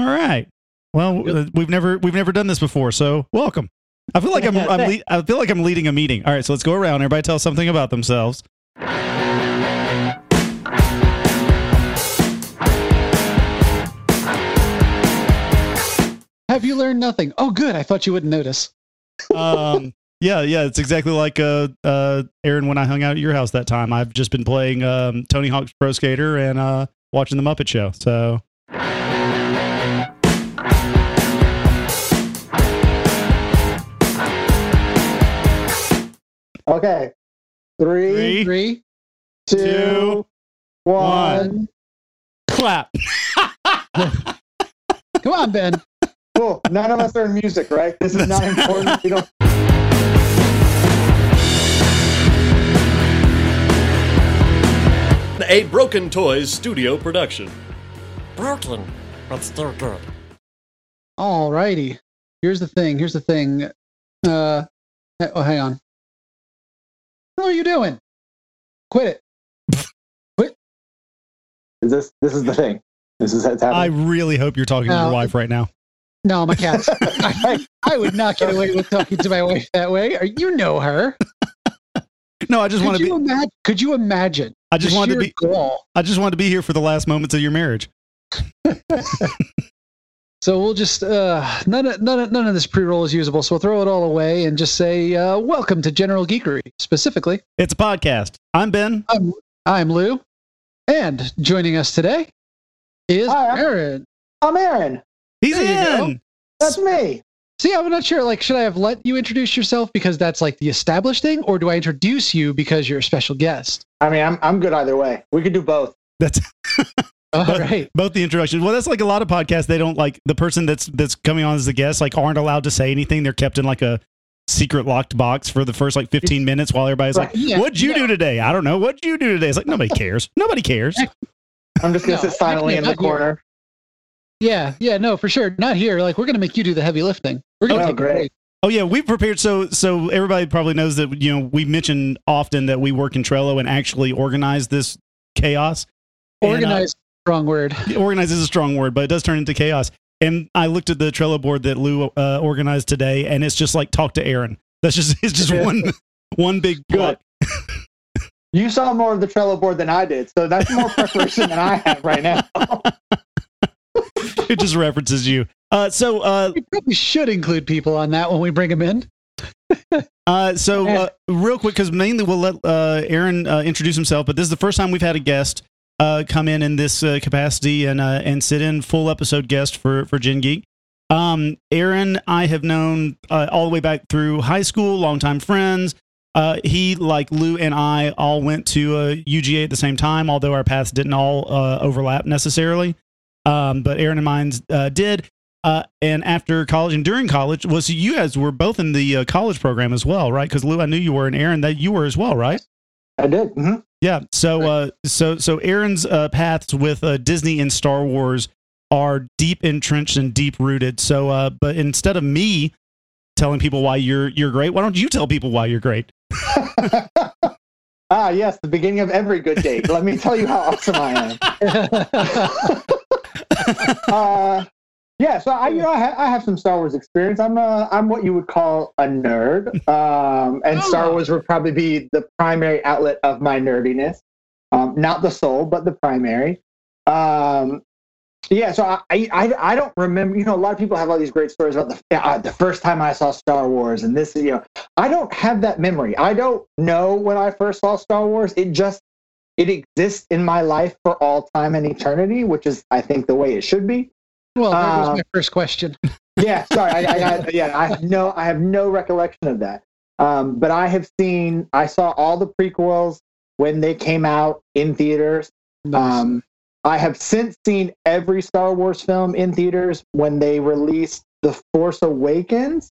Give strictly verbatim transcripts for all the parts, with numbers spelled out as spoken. All right. Well, yep. uh, we've never we've never done this before, so welcome. I feel like I'm, I'm le- I feel like I'm leading a meeting. All right, so let's go around. Everybody tell something about themselves. Have you learned nothing? Oh, good. I thought you wouldn't notice. um, yeah, yeah. It's exactly like uh, uh, Aaron when I hung out at your house that time. I've just been playing um, Tony Hawk's Pro Skater and uh, watching The Muppet Show. So. Okay. Three, three, three two, two, one. Clap. Come on, Ben. Cool. None of us are in music, right? This is not important. We don't... A Broken Toys studio production. Broken, but still good. All righty. Here's the thing. Here's the thing. Uh, oh, hang on. What are you doing? Quit it. Quit. Is this this is the thing. This is what's happening. I really hope you're talking to uh, your wife right now. No, my cat. I, I would not get away with talking to my wife that way. Or you know her. No, I just want to be. Ima- could you imagine? I just wanted to be. Goal. I just wanted to be here for the last moments of your marriage. So we'll just uh, none of none of none of this pre-roll is usable. So we'll throw it all away and just say, uh, "Welcome to General Geekery." Specifically, it's a podcast. I'm Ben. I'm, I'm Lou, and joining us today is Hi, Aaron. I'm, I'm Aaron. He's there in. That's me. See, I'm not sure. Like, should I have let you introduce yourself because that's like the established thing, or do I introduce you because you're a special guest? I mean, I'm I'm good either way. We could do both. That's. All both, right. Both the introductions. Well, that's like a lot of podcasts. They don't like the person that's that's coming on as a guest, like aren't allowed to say anything. They're kept in like a secret locked box for the first like fifteen minutes while everybody's right. like, yeah. What'd you yeah. do today? I don't know. What'd you do today? It's like, nobody cares. Nobody cares. I'm just going to no, sit silently in the corner. Here. Yeah. Yeah. No, for sure. Not here. Like, we're going to make you do the heavy lifting. We're going to oh, take great. Break. Oh, yeah. We've prepared. So, so everybody probably knows that, you know, we mentioned often that we work in Trello and actually organize this chaos. Organize. And, uh, Strong word. Organize is a strong word, but it does turn into chaos. And I looked at the Trello board that Lou uh, organized today, and it's just like talk to Aaron. That's just it's just yeah. one one big block. You saw more of the Trello board than I did, so that's more preparation than I have right now. It just references you. Uh, so uh, we probably should include people on that when we bring them in. uh, so uh, real quick, because mainly we'll let uh, Aaron uh, introduce himself, but this is the first time we've had a guest. Uh, come in in this uh, capacity and uh, and sit in full episode guest for for Gen Geek. Um, Aaron, I have known uh, all the way back through high school, longtime friends. Uh, he, like Lou and I, all went to uh, U G A at the same time, although our paths didn't all uh, overlap necessarily. Um, but Aaron and mine uh, did. Uh, and after college and during college, well, so you guys were both in the uh, college program as well, right? Because Lou, I knew you were, and Aaron, that you were as well, right? I did. Mm-hmm. Yeah. So, uh, so, so Aaron's uh, paths with uh, Disney and Star Wars are deep entrenched and deep rooted. So, uh, but instead of me telling people why you're you're great, why don't you tell people why you're great? Ah, yes, the beginning of every good date. Let me tell you how awesome I am. uh, yeah. So I, you know, I, ha- I have some Star Wars experience. I'm a, I'm what you would call a nerd, um, and oh. Star Wars would probably be the primary outlet of my nerdiness, um, not the sole, but the primary. Um, yeah. So I, I, I don't remember. You know, a lot of people have all these great stories about the uh, the first time I saw Star Wars, and this. You know, I don't have that memory. I don't know when I first saw Star Wars. It just it exists in my life for all time and eternity, which is, I think, the way it should be. Well, that was um, my first question. Yeah, sorry. I, I, I, yeah, I have no, I have no recollection of that. Um, but I have seen, I saw all the prequels when they came out in theaters. Nice. Um, I have since seen every Star Wars film in theaters when they released The Force Awakens.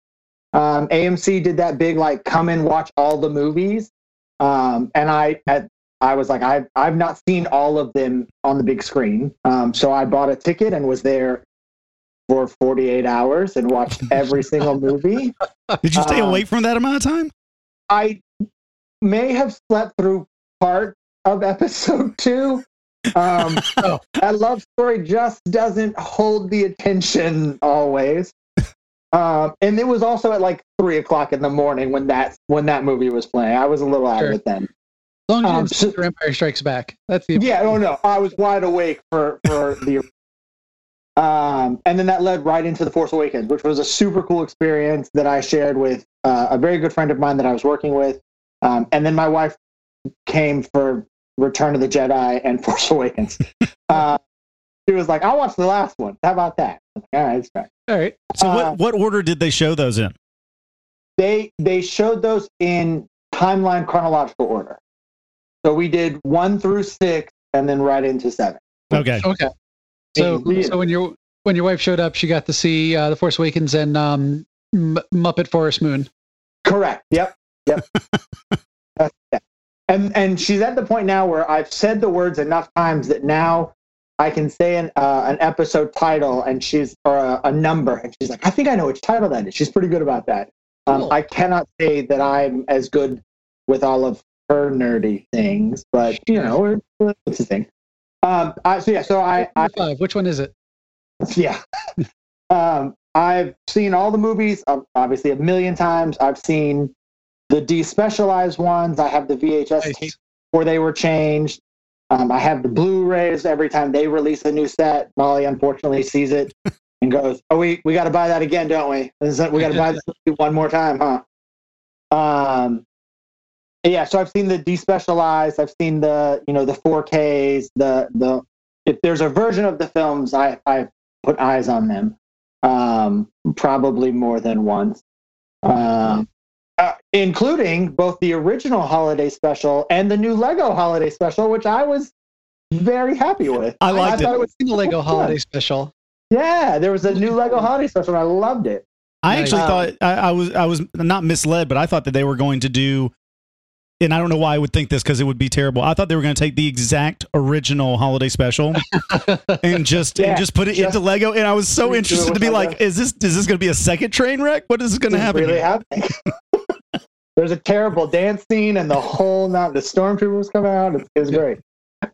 Um, A M C did that big, like, come and watch all the movies. Um, and I at I was like, I've, I've not seen all of them on the big screen. Um, so I bought a ticket and was there for forty-eight hours and watched every single movie. Did you stay um, awake from that amount of time? I may have slept through part of episode two, Um, so that love story just doesn't hold the attention always. Um, and it was also at like three o'clock in the morning when that when that movie was playing. I was a little sure. out of it then. As long as you um, didn't so, Empire Strikes Back. That's the yeah. Oh no, I was wide awake for for the. Um, and then that led right into The Force Awakens, which was a super cool experience that I shared with uh, a very good friend of mine that I was working with. Um, and then my wife came for Return of the Jedi and Force Awakens. uh, she was like, "I watched the last one. How about that?" Like, all right, that's right. All right. So what uh, what order did they show those in? They they showed those in timeline chronological order. So we did one through six, and then right into seven. Okay. Okay. So, so when your when your wife showed up, she got to see uh, The Force Awakens and um, M- Muppet Forest Moon. Correct. Yep. Yep. That's, yeah. And and she's at the point now where I've said the words enough times that now I can say an uh, an episode title and she's or a, a number and she's like, I think I know which title that is. She's pretty good about that. Um, cool. I cannot say that I'm as good with all of her nerdy things, but you know, it's a thing. Um, I, so yeah, so I, I which one is it? Yeah, um, I've seen all the movies, obviously a million times. I've seen the despecialized ones. I have the V H S nice. Tapes before they were changed. Um, I have the Blu-rays every time they release a new set. Molly unfortunately sees it and goes, "Oh, we we got to buy that again, don't we? Is that, we got to buy this one more time, huh?" Um. Yeah, so I've seen the despecialized, I've seen the, you know, the four Ks, the, the, if there's a version of the films, I, I put eyes on them, um, probably more than once, um, uh, including both the original holiday special and the new Lego holiday special, which I was very happy with. I liked I, I thought it. It was the Lego holiday special. Yeah, there was a new Lego holiday special, and I loved it. I actually um, thought, I, I was, I was not misled, but I thought that they were going to do, and I don't know why I would think this because it would be terrible. I thought they were going to take the exact original holiday special and just yeah, and just put it just into Lego. And I was so interested to be like, Lego. is this is this going to be a second train wreck? What is going to happen? Really happening. There's a terrible dance scene and the whole not the stormtroopers come out. It's, it's great.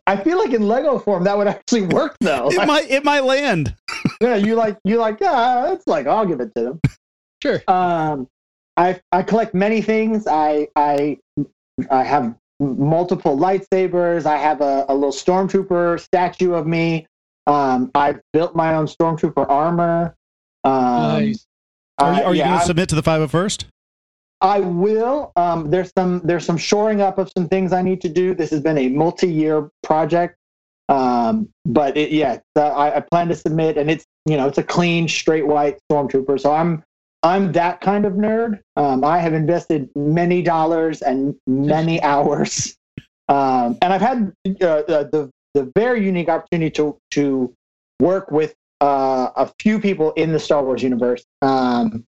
I feel like in Lego form that would actually work though. It like, might it might land. Yeah, you like you like yeah. That's like I'll give it to them. Sure. Um, I I collect many things. I I. I have multiple lightsabers. I have a, a little stormtrooper statue of me. Um, I've built my own stormtrooper armor. Um, nice. Are you, are you yeah, going to submit to the five oh first? I will. Um, there's some there's some shoring up of some things I need to do. This has been a multi-year project, um, but it, yeah, so I, I plan to submit. And it's you know it's a clean, straight white stormtrooper. So I'm. I'm that kind of nerd. Um, I have invested many dollars and many hours, um, and I've had uh, the, the the very unique opportunity to to work with uh, a few people in the Star Wars universe. Um,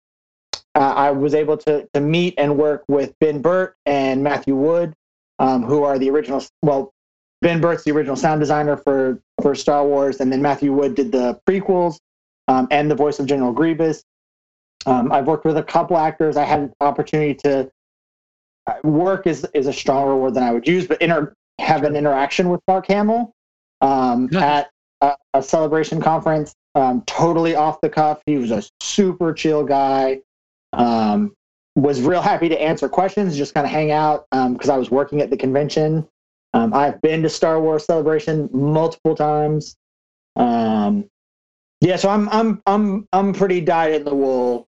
uh, I was able to to meet and work with Ben Burtt and Matthew Wood, um, who are the original. Well, Ben Burtt's the original sound designer for for Star Wars, and then Matthew Wood did the prequels um, and the voice of General Grievous. Um, I've worked with a couple actors. I had an opportunity to uh, work is is a stronger word than I would use, but inter, have an interaction with Mark Hamill um, at a, a Celebration conference. Um, totally off the cuff. He was a super chill guy. Um, was real happy to answer questions, just kind of hang out because um, I was working at the convention. Um, I've been to Star Wars Celebration multiple times. Um, yeah, so I'm I'm I'm I'm pretty dyed in the wool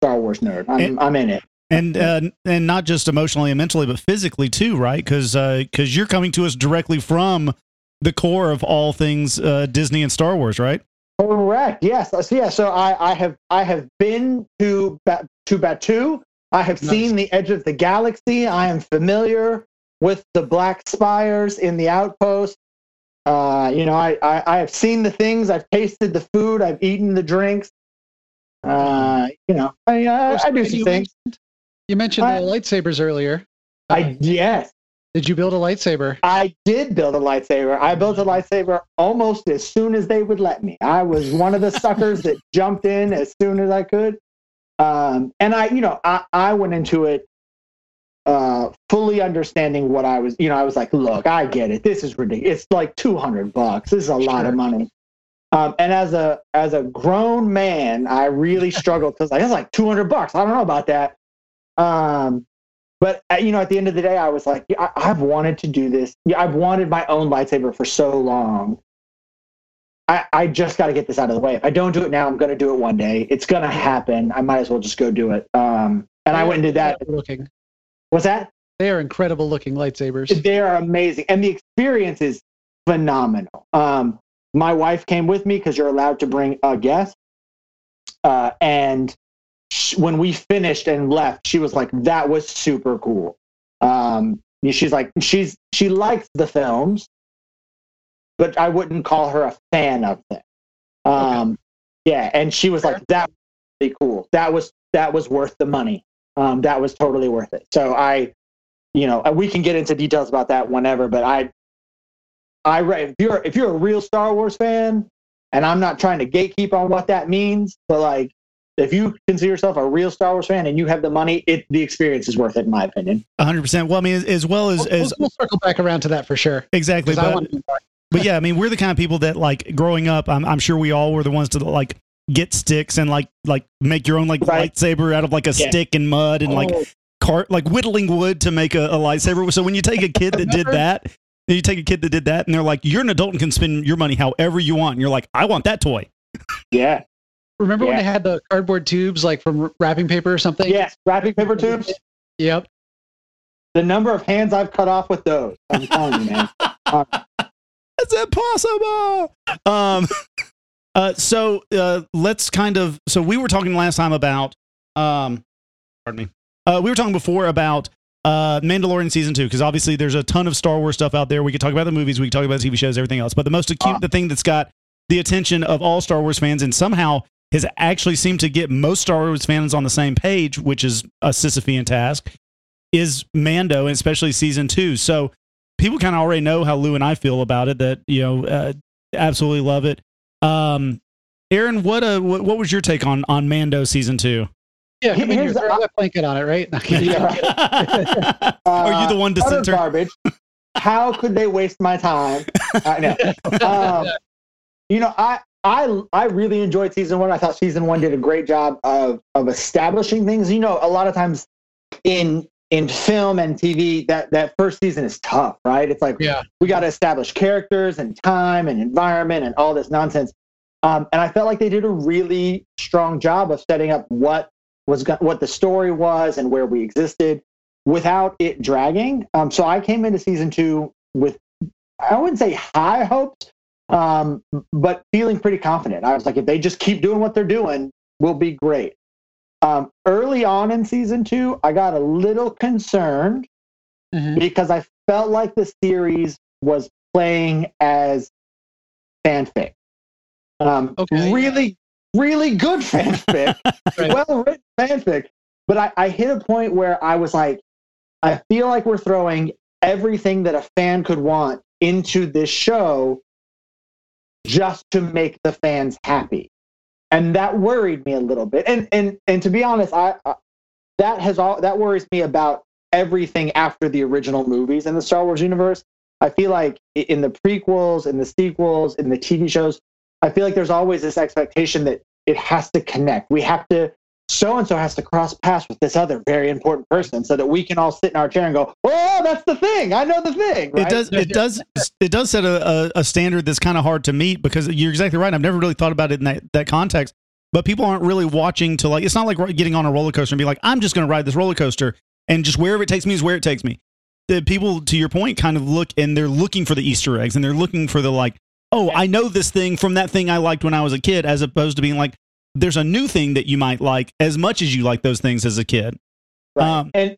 Star Wars nerd. I'm and, I'm in it, and uh, and not just emotionally and mentally, but physically too, right? Because uh, because you're coming to us directly from the core of all things uh, Disney and Star Wars, right? Correct. Yes. Yeah. So I, I have I have been to ba- to Batuu. I have nice. Seen the edge of the galaxy. I am familiar with the black spires in the outpost. Uh, you know, I, I I have seen the things. I've tasted the food. I've eaten the drinks. Uh, you know, I, uh, I do some things. You mentioned I, the lightsabers earlier. Uh, I yes. Did you build a lightsaber? I did build a lightsaber. I built a lightsaber almost as soon as they would let me. I was one of the suckers that jumped in as soon as I could. Um, and I, you know, I, I went into it uh, fully understanding what I was, you know, I was like, look, I get it. This is ridiculous. It's like two hundred bucks. This is a lot sure. of money. Um, and as a, as a grown man, I really struggled because like, it's like two hundred bucks. I don't know about that. Um, But, you know, at the end of the day, I was like, yeah, I've wanted to do this. Yeah, I've wanted my own lightsaber for so long. I, I just got to get this out of the way. If I don't do it now, I'm going to do it one day. It's going to happen. I might as well just go do it. Um, and I went and did that. Looking. What's that? They are incredible looking lightsabers. They are amazing. And the experience is phenomenal. Um, my wife came with me because you're allowed to bring a guest. Uh, and... when we finished and left, she was like, that was super cool. Um, she's like, she's, she likes the films, but I wouldn't call her a fan of them. Um, okay. Yeah. And she was like, that was really cool. That was, that was worth the money. Um, that was totally worth it. So I, you know, we can get into details about that whenever, but I, I, if you're, if you're a real Star Wars fan, and I'm not trying to gatekeep on what that means, but like, if you consider yourself a real Star Wars fan and you have the money, it the experience is worth it, in my opinion. one hundred percent. Well, I mean, as, as well as... We'll, as we'll, we'll circle back around to that for sure. Exactly. But, but yeah, I mean, we're the kind of people that, like, growing up, I'm, I'm sure we all were the ones to, like, get sticks and, like, like make your own, like, right. lightsaber out of, like, a yeah. stick and mud and, oh. like, cart, like whittling wood to make a, a lightsaber. So when you take a kid that did that, and you take a kid that did that, and they're like, you're an adult and can spend your money however you want. And you're like, I want that toy. Yeah. Remember yeah. when they had the cardboard tubes, like from wrapping paper or something? Yes, wrapping paper tubes. Yep. The number of hands I've cut off with those. I'm telling you, man. Um, That's impossible. Um, uh, so uh, let's kind of. So we were talking last time about. Um, pardon me. Uh, we were talking before about uh, Mandalorian season two, because obviously there's a ton of Star Wars stuff out there. We could talk about the movies, we could talk about the T V shows, everything else. But the most acute, uh, the thing that's got the attention of all Star Wars fans, and somehow has actually seemed to get most Star Wars fans on the same page, which is a Sisyphean task, is Mando, and especially season two. So people kind of already know how Lou and I feel about it, that, you know, uh, absolutely love it. Um, Aaron, what, uh, what what was your take on, on Mando season two? Yeah, come here's in, a blanket on it, right? Yeah. uh, Are you the one dissenter? Garbage. How could they waste my time? Uh, no. um, you know, I... I I really enjoyed season one. I thought season one did a great job of of establishing things. You know, a lot of times in in film and T V, that, that first season is tough, right? It's like, yeah. we got to establish characters and time and environment and all this nonsense. Um, and I felt like they did a really strong job of setting up what was what the story was and where we existed without it dragging. Um, so I came into season two with, I wouldn't say high hopes, Um, but feeling pretty confident. I was like, if they just keep doing what they're doing, we'll be great. Um, early on in season two, I got a little concerned mm-hmm. because I felt like the series was playing as fanfic. Um, okay. Really, really good fanfic, right. well-written fanfic. But I, I hit a point where I was like, I feel like we're throwing everything that a fan could want into this show just to make the fans happy. And that worried me a little bit. And and and to be honest, I, I that has all that worries me about everything after the original movies in the Star Wars universe. I feel like in the prequels, in the sequels, in the T V shows, I feel like there's always this expectation that it has to connect. We have to, so-and-so has to cross paths with this other very important person so that we can all sit in our chair and go, oh, that's the thing. I know the thing. Right? It does It does, It does. does set a, a, a standard that's kind of hard to meet, because you're exactly right. I've never really thought about it in that, that context, but people aren't really watching to, like, it's not like getting on a roller coaster and be like, I'm just going to ride this roller coaster and just wherever it takes me is where it takes me. The people, to your point, kind of look and they're looking for the Easter eggs and they're looking for the, like, oh, I know this thing from that thing I liked when I was a kid, as opposed to being like, there's a new thing that you might like as much as you like those things as a kid. Right. Um, and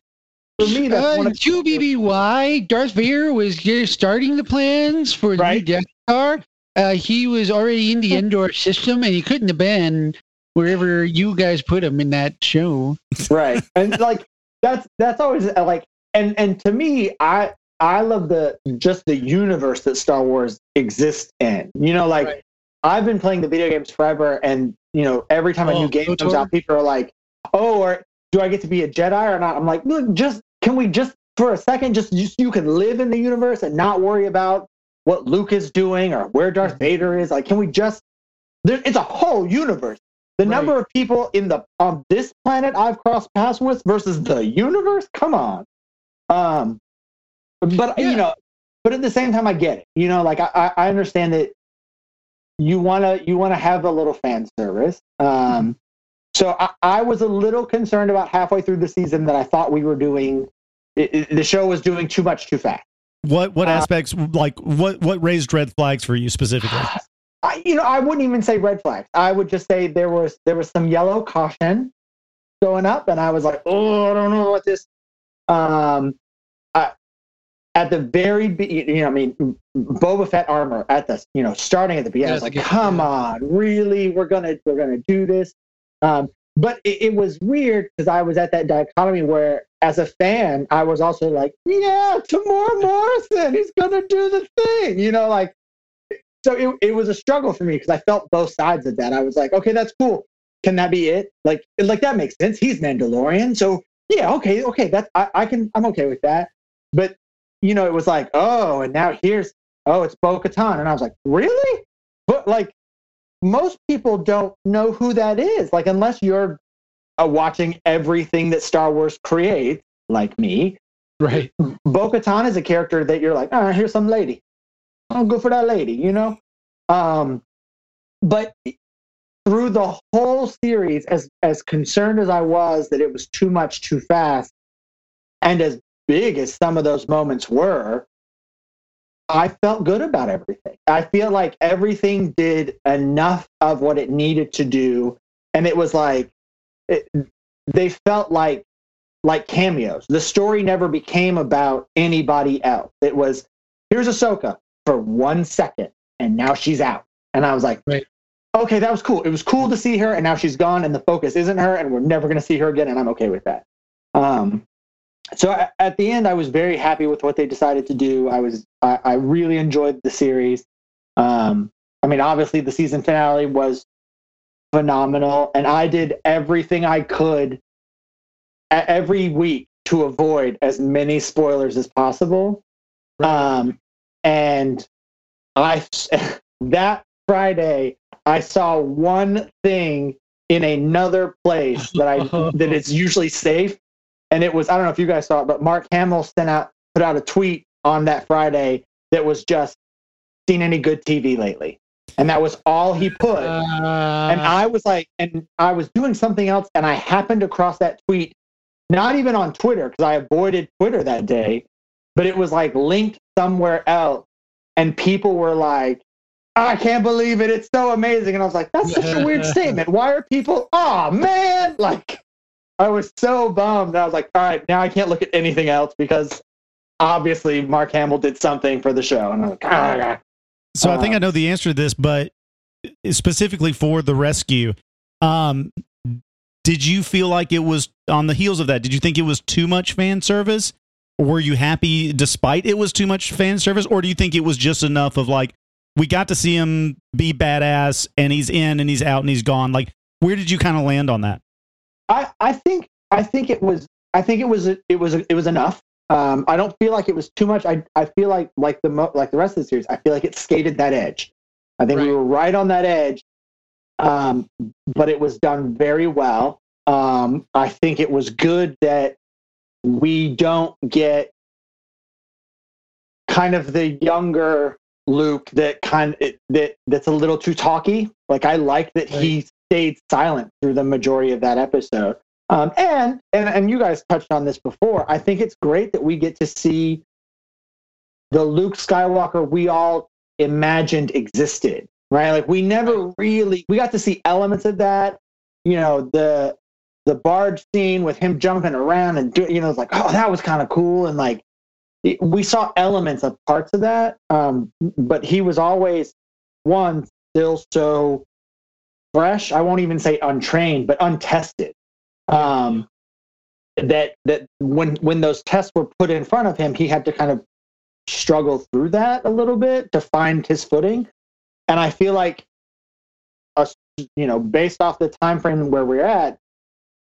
for me, that's uh, one of Q B B Y, Darth Vader was just starting the plans for right? the Death Star. Uh, he was already in the Endor system, and he couldn't have been wherever you guys put him in that show. Right. And like, that's, that's always like, and, and to me, I, I love the, just the universe that Star Wars exists in, you know, like right. I've been playing the video games forever, and you know, every time a oh, new game comes out, people are like, oh, or do I get to be a Jedi or not? I'm like, look, just can we just for a second, just, just you can live in the universe and not worry about what Luke is doing or where Darth Vader is? Like, can we just, there, it's a whole universe. The right. number of people in the on this planet I've crossed paths with versus the universe, come on. Um, but yeah. you know, but at the same time, I get it. You know, like I, I understand that you wanna you wanna have a little fan service. Um, mm-hmm. So I, I was a little concerned about halfway through the season that I thought we were doing it, it, the show was doing too much too fast. What what uh, aspects like what what raised red flags for you specifically? I, you know, I wouldn't even say red flags. I would just say there was there was some yellow caution going up, and I was like, oh, I don't know what this. Um, I, at the very be- you know, I mean, Boba Fett armor at the you know starting at the beginning. Yeah, I was like, come on, really? We're gonna we're gonna do this. Um, but it, it was weird because I was at that dichotomy where, as a fan, I was also like, yeah, Tamora Morrison, he's gonna do the thing, you know, like. So it, it was a struggle for me because I felt both sides of that. I was like, okay, that's cool. Can that be it? Like, like that makes sense. He's Mandalorian, so yeah, okay, okay. That's I, I can I'm okay with that. But you know, it was like, oh, and now here's oh, it's Bo-Katan, and I was like, really? But like, most people don't know who that is. Like, unless you're uh, watching everything that Star Wars creates, like me, right? Bo-Katan is a character that you're like, ah, oh, here's some lady. I'll go for that lady, you know? Um, but through the whole series, as as concerned as I was that it was too much too fast, and as big as some of those moments were, I felt good about everything. I feel like everything did enough of what it needed to do, and it was like, it, they felt like like cameos. The story never became about anybody else. It was, here's Ahsoka for one second, and now she's out. And I was like, right. okay, that was cool. It was cool to see her, and now she's gone, and the focus isn't her, and we're never going to see her again, and I'm okay with that. Um, so I, at the end, I was very happy with what they decided to do. I was, I, I really enjoyed the series. Um, I mean, obviously, the season finale was phenomenal, and I did everything I could a- every week to avoid as many spoilers as possible. Right. Um, And I that Friday I saw one thing in another place that I that is usually safe, and it was I don't know if you guys saw it, but Mark Hamill sent out put out a tweet on that Friday that was just seen any good T V lately, and that was all he put. Uh... And I was like, and I was doing something else, and I happened to cross that tweet, not even on Twitter because I avoided Twitter that day. But it was like linked somewhere else, and people were like, I can't believe it. It's so amazing. And I was like, that's such a weird statement. Why are people, oh man, like I was so bummed. I was like, all right, now I can't look at anything else because obviously Mark Hamill did something for the show. And I was like, ah. So um, I think I know the answer to this, but specifically for The Rescue, um, did you feel like it was on the heels of that? Did you think it was too much fan service? Were you happy despite it was too much fan service, or do you think it was just enough of like, we got to see him be badass and he's in and he's out and he's gone? Like, where did you kind of land on that? I, I think I think it was I think it was it was it was enough. Um, I don't feel like it was too much. I I feel like like the mo- like the rest of the series, I feel like it skated that edge. I think right. we were right on that edge, um, but it was done very well. Um, I think it was good that we don't get kind of the younger Luke that kind of, that that's a little too talky. Like, I like that right. he stayed silent through the majority of that episode. Um, and, and and you guys touched on this before. I think it's great that we get to see the Luke Skywalker we all imagined existed, right? Like, we never really, we got to see elements of that. You know, the the barge scene with him jumping around and do, you know, it's like, oh, that was kind of cool. And like, it, we saw elements of parts of that. Um, but he was always one still so fresh. I won't even say untrained, but untested. Um, that, that when, when those tests were put in front of him, he had to kind of struggle through that a little bit to find his footing. And I feel like us, you know, based off the time frame where we're at,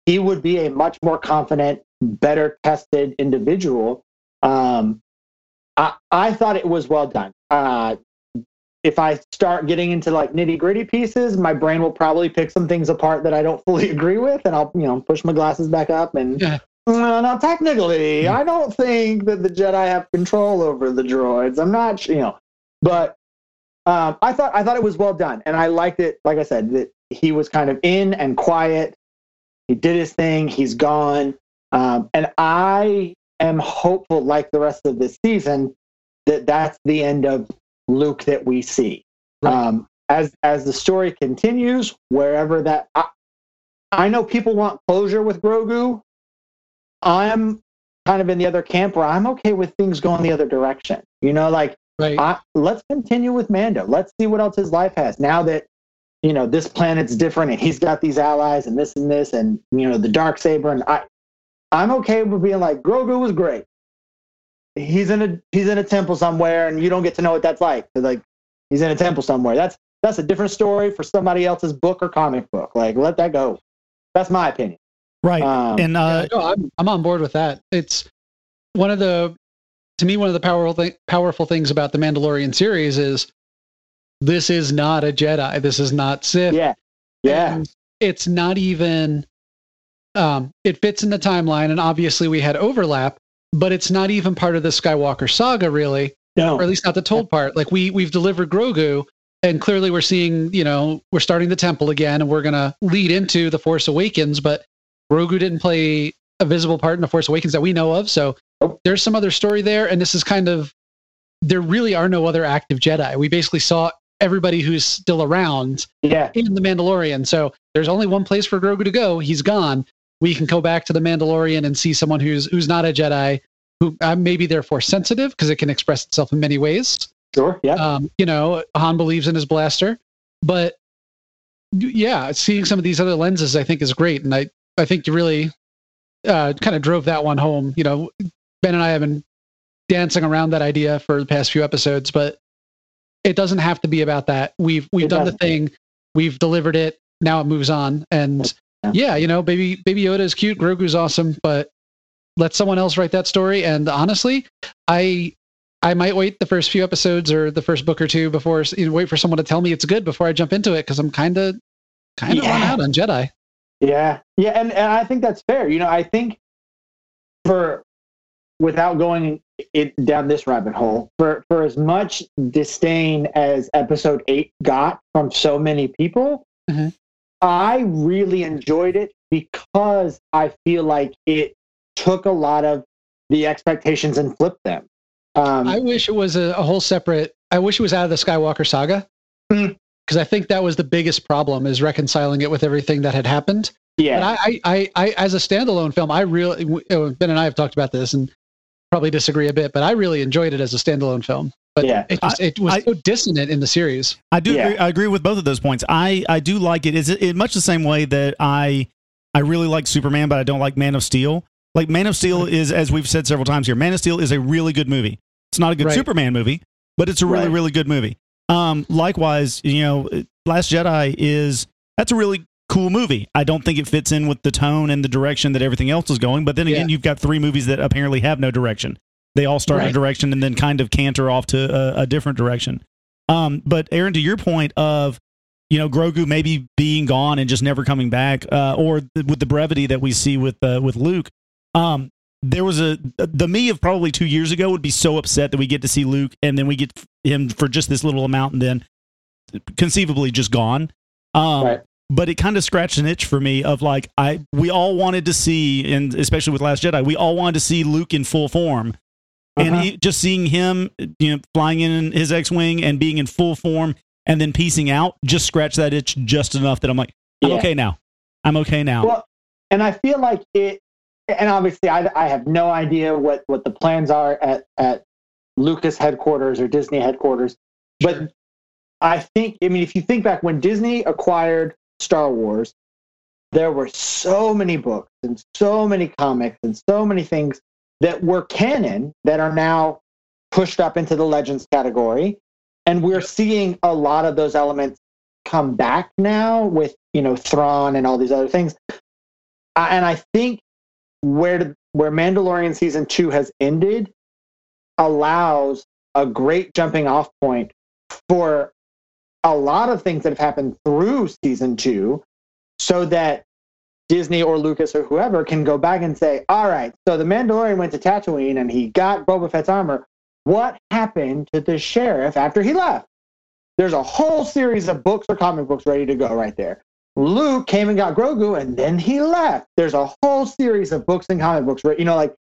he would be a much more confident, better tested individual. Um, I, I thought it was well done. Uh, if I start getting into like nitty gritty pieces, my brain will probably pick some things apart that I don't fully agree with. And I'll, you know, push my glasses back up and yeah. well, now technically I don't think that the Jedi have control over the droids. I'm not, you know, but, Um, I thought I thought it was well done, and I liked it. Like I said, that he was kind of in and quiet. He did his thing. He's gone, um, and I am hopeful, like the rest of this season, that that's the end of Luke that we see. Right. Um, as as the story continues, wherever that I, I know people want closure with Grogu. I'm kind of in the other camp where I'm okay with things going the other direction. You know, like. Right. I, let's continue with Mando. Let's see what else his life has. Now that, you know, this planet's different and he's got these allies and this and this and, you know, the Darksaber. And I, I'm okay with being like, Grogu was great. He's in a he's in a temple somewhere and you don't get to know what that's like. Like, he's in a temple somewhere. That's that's a different story for somebody else's book or comic book. Like, let that go. That's my opinion. Right. Um, and uh, yeah, no, I'm, I'm on board with that. It's one of the... To me, one of the powerful th- powerful things about the Mandalorian series is this is not a Jedi. This is not Sith. Yeah, yeah. And it's not even. Um, it fits in the timeline, and obviously we had overlap, but it's not even part of the Skywalker saga, really. No, or at least not the told part. Like we we've delivered Grogu, and clearly we're seeing. You know, we're starting the temple again, and we're gonna lead into the Force Awakens. But Grogu didn't play a visible part in the Force Awakens that we know of, so. There's some other story there, and this is kind of, there really are no other active Jedi. We basically saw everybody who's still around yeah. in The Mandalorian, so there's only one place for Grogu to go. He's gone. We can go back to The Mandalorian and see someone who's who's not a Jedi, who uh, may be therefore sensitive, because it can express itself in many ways. Sure, yeah. Um, you know, Han believes in his blaster, but yeah, seeing some of these other lenses I think is great, and I, I think you really uh, kind of drove that one home, you know. Ben and I have been dancing around that idea for the past few episodes, but it doesn't have to be about that. We've we've it done doesn't. the thing, we've delivered it. Now it moves on, and yeah, yeah you know, baby baby Yoda is cute, Grogu's awesome, but let someone else write that story. And honestly, I I might wait the first few episodes or the first book or two before you know, wait for someone to tell me it's good before I jump into it, because I'm kind of kind of yeah. run out on Jedi. Yeah, yeah, and and I think that's fair. You know, I think for. Without going it down this rabbit hole, for, for as much disdain as episode eight got from so many people, mm-hmm. I really enjoyed it because I feel like it took a lot of the expectations and flipped them. Um, I wish it was a, a whole separate, I wish it was out of the Skywalker saga, because mm-hmm. I think that was the biggest problem, is reconciling it with everything that had happened. Yeah. But I, I, I, I, as a standalone film, I really, Ben and I have talked about this, and probably disagree a bit, but I really enjoyed it as a standalone film. But yeah. it, just, it was I, so dissonant in the series. I do yeah. agree, I agree with both of those points. I, I do like it. It's in much the same way that I I really like Superman, but I don't like Man of Steel. Like Man of Steel is, as we've said several times here, Man of Steel is a really good movie. It's not a good right. Superman movie, but it's a really, right. really good movie. Um, likewise, you know, Last Jedi is, that's a really cool movie. I don't think it fits in with the tone and the direction that everything else is going. But then again, yeah. you've got three movies that apparently have no direction. They all start right. in a direction and then kind of canter off to a, a different direction. Um, but Aaron, to your point of, you know, Grogu maybe being gone and just never coming back, uh, or th- with the brevity that we see with uh, with Luke, um, there was a the me of probably two years ago would be so upset that we get to see Luke and then we get him for just this little amount and then conceivably just gone. Um, right. But it kind of scratched an itch for me of like, I we all wanted to see, and especially with Last Jedi, we all wanted to see Luke in full form. Uh-huh. And he, just seeing him, you know, flying in his X-Wing and being in full form and then piecing out just scratched that itch just enough that I'm like, I'm yeah. okay now. I'm okay now. Well, and I feel like it, and obviously I, I have no idea what, what the plans are at, at Lucas headquarters or Disney headquarters. But I think, I mean, if you think back when Disney acquired Star Wars, there were so many books and so many comics and so many things that were canon that are now pushed up into the Legends category, and we're seeing a lot of those elements come back now with, you know, Thrawn and all these other things. Uh, and I think where where Mandalorian season two has ended allows a great jumping off point for a lot of things that have happened through season two, so that Disney or Lucas or whoever can go back and say, all right, so the Mandalorian went to Tatooine and he got Boba Fett's armor. What happened to the sheriff after he left? There's a whole series of books or comic books ready to go right there. Luke came and got Grogu and then he left. There's a whole series of books and comic books, right? You know, like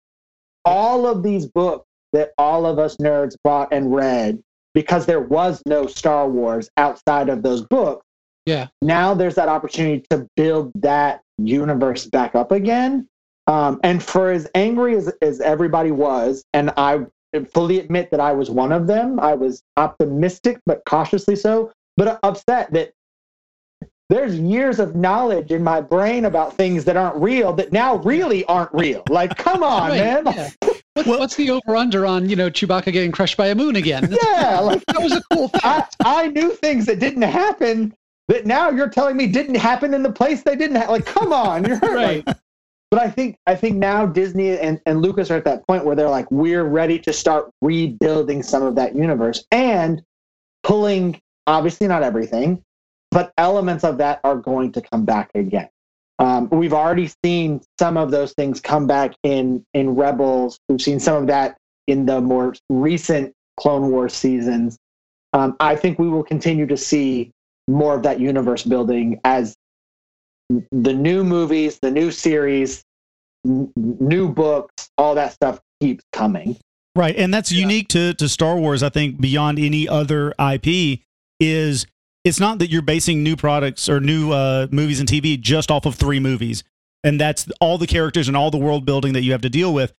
all of these books that all of us nerds bought and read because there was no Star Wars outside of those books. Yeah. Now there's that opportunity to build that universe back up again. Um, and for as angry as, as everybody was, and I fully admit that I was one of them, I was optimistic, but cautiously so, but upset that there's years of knowledge in my brain about things that aren't real that now really aren't real. Like, come on, right, man. Yeah. What, well, what's the over-under on, you know, Chewbacca getting crushed by a moon again? That's, yeah. Like, that was a cool thing. I, I knew things that didn't happen that now you're telling me didn't happen in the place they didn't ha- like, come on. You're right. Like, but I think I think now Disney and, and Lucas are at that point where they're like, we're ready to start rebuilding some of that universe and pulling, obviously not everything, but elements of that are going to come back again. Um, we've already seen some of those things come back in, in Rebels. We've seen some of that in the more recent Clone Wars seasons. Um, I think we will continue to see more of that universe building as the new movies, the new series, n- new books, all that stuff keeps coming. Right, and that's yeah. unique to, to Star Wars, I think, beyond any other I P, is it's not that you're basing new products or new uh, movies and T V just off of three movies, and that's all the characters and all the world building that you have to deal with.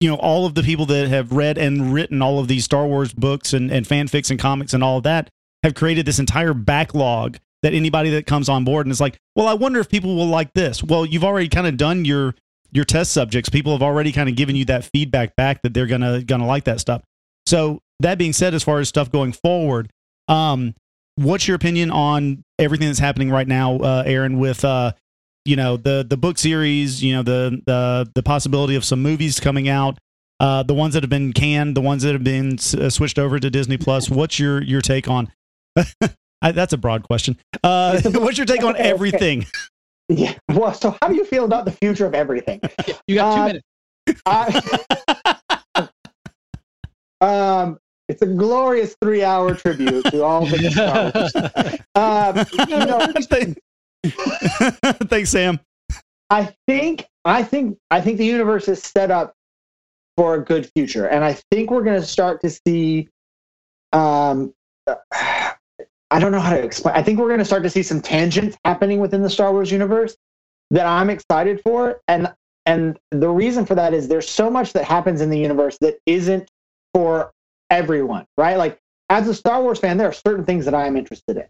You know, all of the people that have read and written all of these Star Wars books and, and fanfics and comics and all of that have created this entire backlog that anybody that comes on board and is like, well, I wonder if people will like this. Well, you've already kind of done your your test subjects. People have already kind of given you that feedback back that they're gonna gonna like that stuff. So that being said, as far as stuff going forward, um, what's your opinion on everything that's happening right now, uh, Aaron, with uh, you know, the the book series, you know, the the the possibility of some movies coming out, uh, the ones that have been canned, the ones that have been s- switched over to Disney Plus. What's your your take on? I, that's a broad question. Uh, what's your take on everything? Yeah. Well, so how do you feel about the future of everything? You got two uh, minutes. I, um, it's a glorious three-hour tribute to all the Star Wars. Uh, you know, Thanks, Sam. I think, I think, I think the universe is set up for a good future, and I think we're going to start to see. Um, uh, I don't know how to explain. I think we're going to start to see some tangents happening within the Star Wars universe that I'm excited for. And, and the reason for that is there's so much that happens in the universe that isn't for everyone, right? Like, as a Star Wars fan, there are certain things that I am interested in.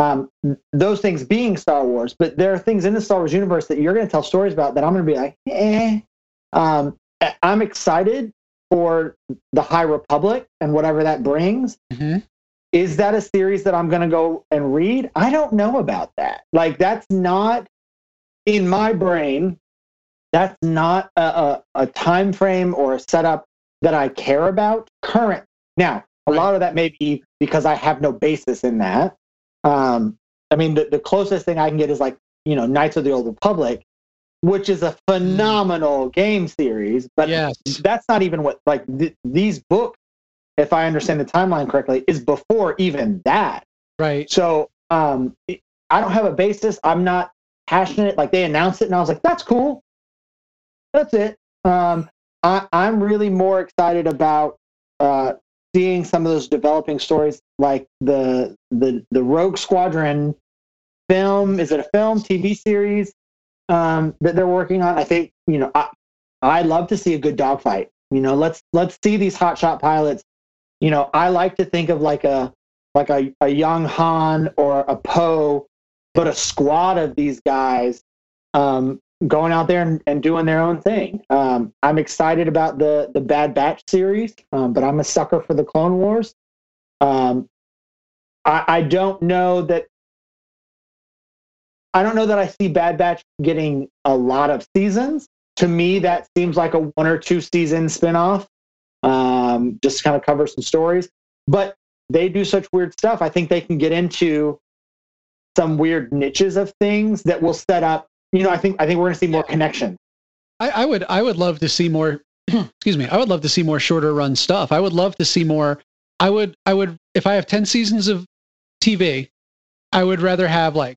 Um, those things being Star Wars, but there are things in the Star Wars universe that you're going to tell stories about that I'm going to be like, eh. Um, I'm excited for the High Republic and whatever that brings. Mm-hmm. Is that a series that I'm going to go and read? I don't know about that. Like, that's not, in my brain, that's not a, a, a time frame or a setup that I care about current. Now, a right. lot of that may be because I have no basis in that. Um, I mean, the, the closest thing I can get is, like, you know, Knights of the Old Republic, which is a phenomenal game series, but yes. that's not even what, like, th- these books, if I understand the timeline correctly, is before even that. Right. So um, I don't have a basis. I'm not passionate. Like, they announced it and I was like, that's cool. That's it. Um, I, I'm really more excited about uh, seeing some of those developing stories, like the, the, the Rogue Squadron film. Is it a film, T V series um, that they're working on? I think, you know, I, I love to see a good dogfight. You know, let's, let's see these hotshot pilots. You know, I like to think of like a like a, a young Han or a Poe, but a squad of these guys um, going out there and, and doing their own thing. Um, I'm excited about the the Bad Batch series, um, but I'm a sucker for the Clone Wars. Um, I, I don't know that I don't know that I see Bad Batch getting a lot of seasons. To me, that seems like a one or two season spinoff, um, just to kind of cover some stories. But they do such weird stuff. I think they can get into some weird niches of things that will set up, you know, I think I think we're going to see more connection. I, I would I would love to see more. Excuse me. I would love to see more shorter run stuff. I would love to see more. I would I would if I have ten seasons of T V, I would rather have like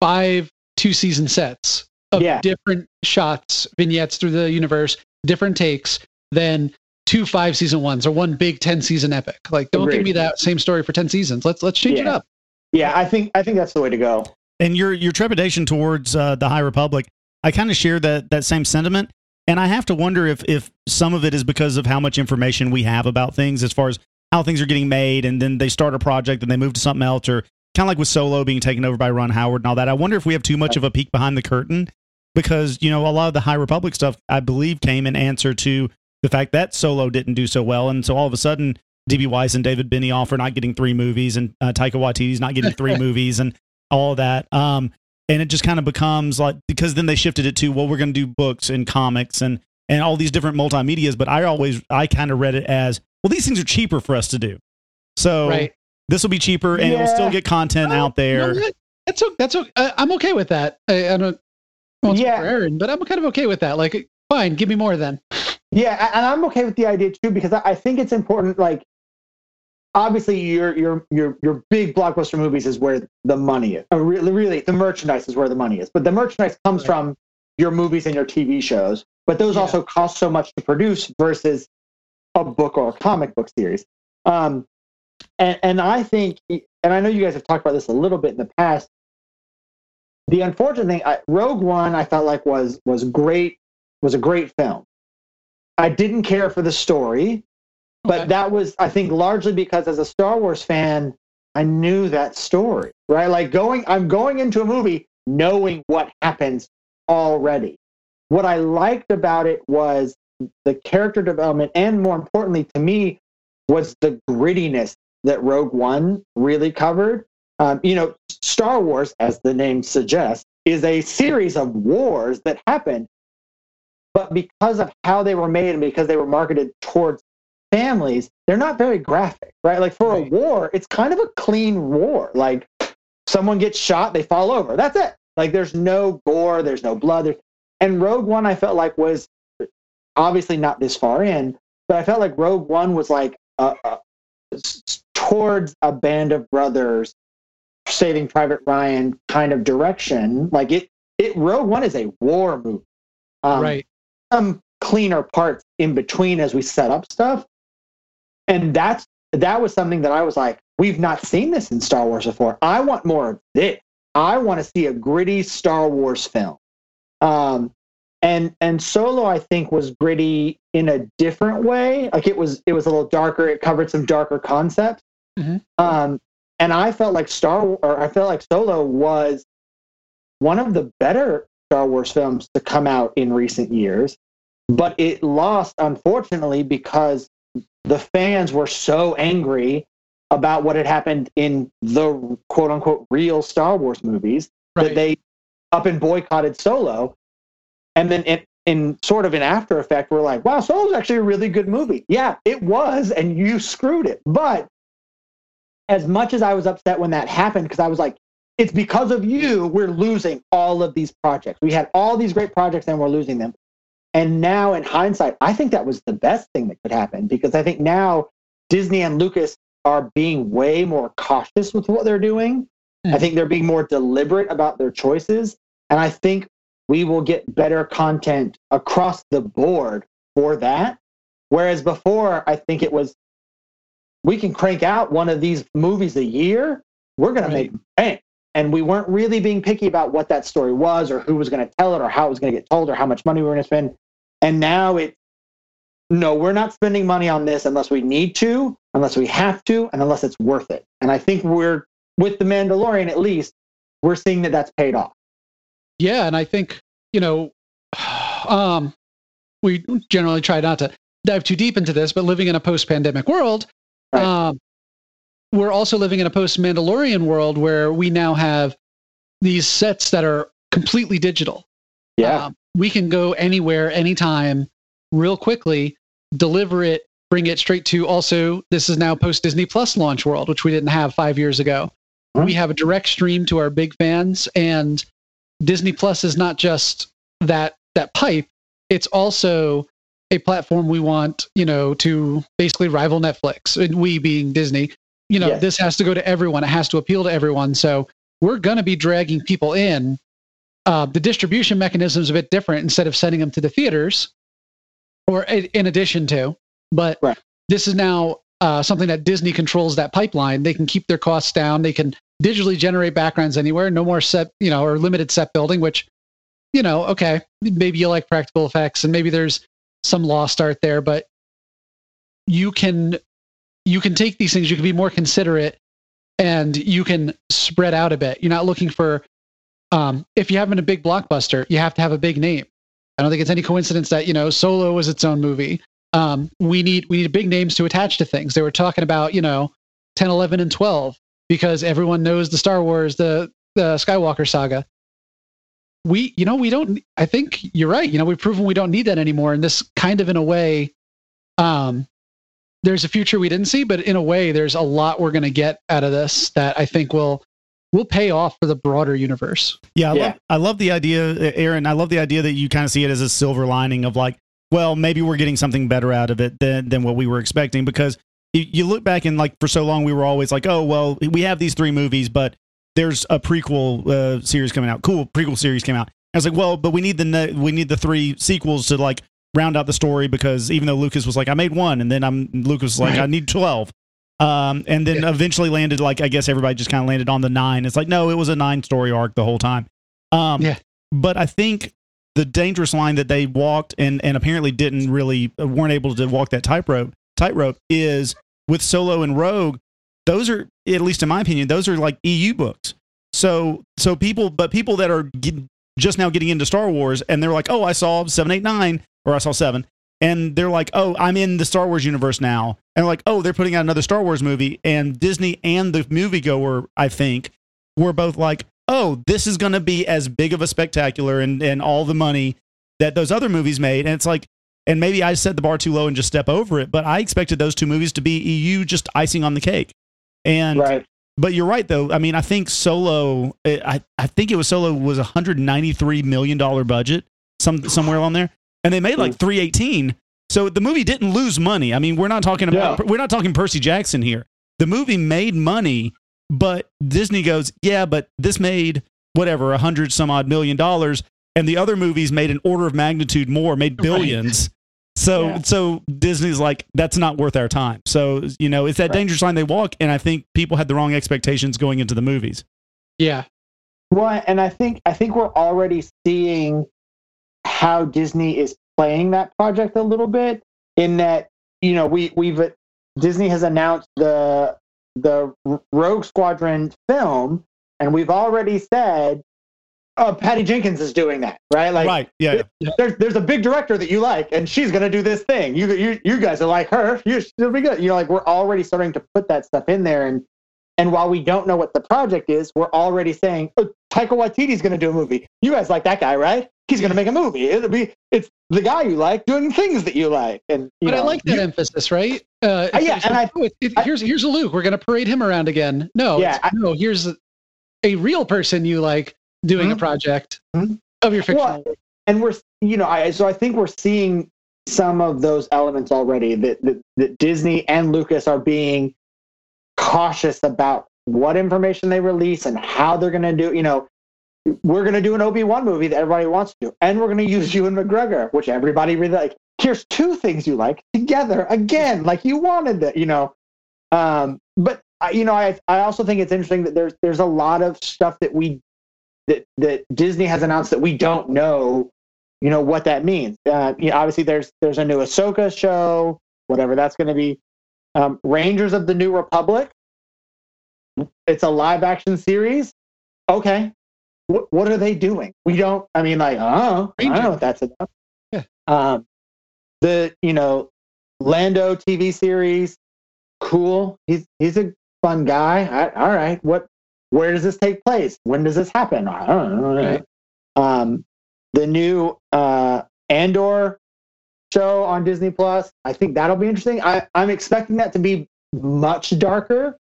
five two season sets of yeah. different shots, vignettes through the universe, different takes than two five season ones or one big ten season epic. Like, don't Agreed. give me that same story for ten seasons. Let's let's change yeah. it up. Yeah, I think I think that's the way to go. And your your trepidation towards uh, the High Republic, I kind of share that that same sentiment. And I have to wonder if if some of it is because of how much information we have about things, as far as how things are getting made, and then they start a project and they move to something else, or kind of like with Solo being taken over by Ron Howard and all that. I wonder if we have too much of a peek behind the curtain, because, you know, a lot of the High Republic stuff, I believe, came in answer to the fact that Solo didn't do so well. And so all of a sudden, D B Weiss and David Benioff are not getting three movies, and uh, Taika Waititi's not getting three movies, and all that. Um, And it just kind of becomes like, because then they shifted it to, well, we're going to do books and comics and, and all these different multimedias. But I always, I kind of read it as, well, these things are cheaper for us to do. So right. this will be cheaper and yeah. it will still get content oh, out there. You know, that's okay. That's okay. I, I'm okay with that. I, I don't want to yeah. for Aaron, but I'm kind of okay with that. Like, fine, give me more then. Yeah. And I'm okay with the idea too, because I, I think it's important. Like, obviously, your your your your big blockbuster movies is where the money is. Really, really, the merchandise is where the money is. But the merchandise comes right. from your movies and your T V shows. But those yeah. also cost so much to produce versus a book or a comic book series. Um, and and I think, and I know you guys have talked about this a little bit in the past. The unfortunate thing, I, Rogue One, I felt like was was great, was a great film. I didn't care for the story. But that was, I think, largely because as a Star Wars fan, I knew that story, right? Like going, I'm going into a movie knowing what happens already. What I liked about it was the character development, and more importantly to me, was the grittiness that Rogue One really covered. Um, you know, Star Wars, as the name suggests, is a series of wars that happen. But because of how they were made and because they were marketed towards families, they're not very graphic, right? Like for right. a war, it's kind of a clean war. Like someone gets shot, they fall over. That's it. Like there's no gore, there's no blood. There's... And Rogue One, I felt like was obviously not this far in, but I felt like Rogue One was like uh, uh, towards a band of brothers, Saving Private Ryan kind of direction. Like it, it Rogue One is a war movie. Um, right. Some cleaner parts in between as we set up stuff. And that's that was something that I was like, we've not seen this in Star Wars before. I want more of this. I want to see a gritty Star Wars film. Um, and and Solo, I think, was gritty in a different way. Like it was it was a little darker. It covered some darker concepts. Mm-hmm. Um, and I felt like Star or I felt like Solo was one of the better Star Wars films to come out in recent years. But it lost, unfortunately, because the fans were so angry about what had happened in the quote-unquote real Star Wars movies right. that they up and boycotted Solo. And then in, in sort of an after effect, we're like, wow, Solo's actually a really good movie. Yeah, it was, and you screwed it. But as much as I was upset when that happened, because I was like, it's because of you we're losing all of these projects. We had all these great projects, and we're losing them. And now, in hindsight, I think that was the best thing that could happen, because I think now Disney and Lucas are being way more cautious with what they're doing. Mm. I think they're being more deliberate about their choices. And I think we will get better content across the board for that. Whereas before, I think it was, we can crank out one of these movies a year. We're going right. to make bang. And we weren't really being picky about what that story was or who was going to tell it or how it was going to get told or how much money we were going to spend. And now it, no, we're not spending money on this unless we need to, unless we have to, and unless it's worth it. And I think we're, with The Mandalorian at least, we're seeing that that's paid off. Yeah, and I think, you know, um, we generally try not to dive too deep into this, but living in a post-pandemic world, right. um, we're also living in a post-Mandalorian world where we now have these sets that are completely digital. Yeah. Uh, we can go anywhere, anytime, real quickly, deliver it, bring it straight to, also, this is now post-Disney Plus launch world, which we didn't have five years ago. Mm-hmm. We have a direct stream to our big fans, and Disney Plus is not just that that pipe. It's also a platform we want, you know, to basically rival Netflix, and we being Disney. You know, yes. This has to go to everyone. It has to appeal to everyone. So we're going to be dragging people in. Uh, the distribution mechanism is a bit different. Instead of sending them to the theaters, or in addition to, but right. This is now uh, something that Disney controls that pipeline. They can keep their costs down. They can digitally generate backgrounds anywhere. No more set, you know, or limited set building, which, you know, okay, maybe you like practical effects and maybe there's some lost art there, but you can, you can take these things. You can be more considerate and you can spread out a bit. You're not looking for, um, if you haven't a big blockbuster, you have to have a big name. I don't think it's any coincidence that, you know, Solo was its own movie. Um, we need we need big names to attach to things. They were talking about, you know, ten, eleven, and twelve because everyone knows the Star Wars, the the Skywalker saga. We, you know, we don't, I think you're right. You know, we've proven we don't need that anymore. And this kind of, in a way, um, there's a future we didn't see, but in a way, there's a lot we're going to get out of this that I think will We'll pay off for the broader universe. Yeah, I, yeah. Love, I love the idea, Aaron. I love the idea that you kind of see it as a silver lining of like, well, maybe we're getting something better out of it than than what we were expecting. Because you look back and like for so long we were always like, oh, well, we have these three movies, but there's a prequel uh, series coming out. Cool, prequel series came out. I was like, well, but we need the ne- we need the three sequels to like round out the story, because even though Lucas was like, I made one, and then I'm Lucas was like, right. I need twelve. Um, and then eventually landed, like, I guess everybody just kind of landed on the nine. It's like, no, it was a nine story arc the whole time. Um, yeah. But I think the dangerous line that they walked and, and apparently didn't really, weren't able to walk that tightrope tightrope is with Solo and Rogue. Those are, at least in my opinion, those are like E U books. So, so people, but people that are get, just now getting into Star Wars and they're like, oh, I saw seven, eight, nine, or I saw seven. And they're like, oh, I'm in the Star Wars universe now. And like, oh, they're putting out another Star Wars movie. And Disney and the moviegoer, I think, were both like, oh, this is going to be as big of a spectacular and, and all the money that those other movies made. And it's like, and maybe I set the bar too low and just step over it. But I expected those two movies to be E U just icing on the cake. And right. But you're right, though. I mean, I think Solo, I, I think it was Solo was one hundred ninety-three million dollars budget, some somewhere on there. And they made like three eighteen, so the movie didn't lose money. I mean, we're not talking about yeah. we're not talking Percy Jackson here. The movie made money, but Disney goes, yeah, but this made whatever a hundred some odd million dollars, and the other movies made an order of magnitude more, made billions. Right. So yeah. so Disney's like, that's not worth our time. So you know, it's that right. dangerous line they walk, and I think people had the wrong expectations going into the movies. Yeah, well, and I think I think we're already seeing how Disney is playing that project a little bit, in that, you know, we we've Disney has announced the the Rogue Squadron film, and we've already said, oh, Patty Jenkins is doing that, right? Like, right, yeah. There's there's a big director that you like, and she's gonna do this thing. You you you guys are like her. You should be good. You know, like we're already starting to put that stuff in there, and and while we don't know what the project is, we're already saying, oh, Taika Waititi's gonna do a movie. You guys like that guy, right? He's going to make a movie. It'll be, it's the guy you like doing things that you like. And you But know, I like that you, emphasis, right? Uh, uh, yeah. And like, I, oh, it, it, I, here's, here's a Luke. We're going to parade him around again. No, yeah, I, no, here's a, a real person you like doing mm-hmm, a project mm-hmm. of your fiction. Well, and we're, you know, I, so I think we're seeing some of those elements already, that, that, that Disney and Lucas are being cautious about what information they release and how they're going to do, you know, we're going to do an Obi-Wan movie that everybody wants to do, and we're going to use Ewan McGregor, which everybody really like. Here's two things you like together again, like you wanted that, you know. Um, but I, you know, I I also think it's interesting that there's there's a lot of stuff that we that that Disney has announced that we don't know, you know, what that means. Uh, you know, obviously, there's there's a new Ahsoka show, whatever that's going to be. Um, Rangers of the New Republic. It's a live action series. Okay. What what are they doing? We don't. I mean, like, oh, I don't know what that's about. Yeah. Um, the you know, Lando T V series, cool. He's he's a fun guy. I, all right, what Where does this take place? When does this happen? I don't know. Right. Um, the new uh, Andor show on Disney Plus. I think that'll be interesting. I, I'm expecting that to be much darker,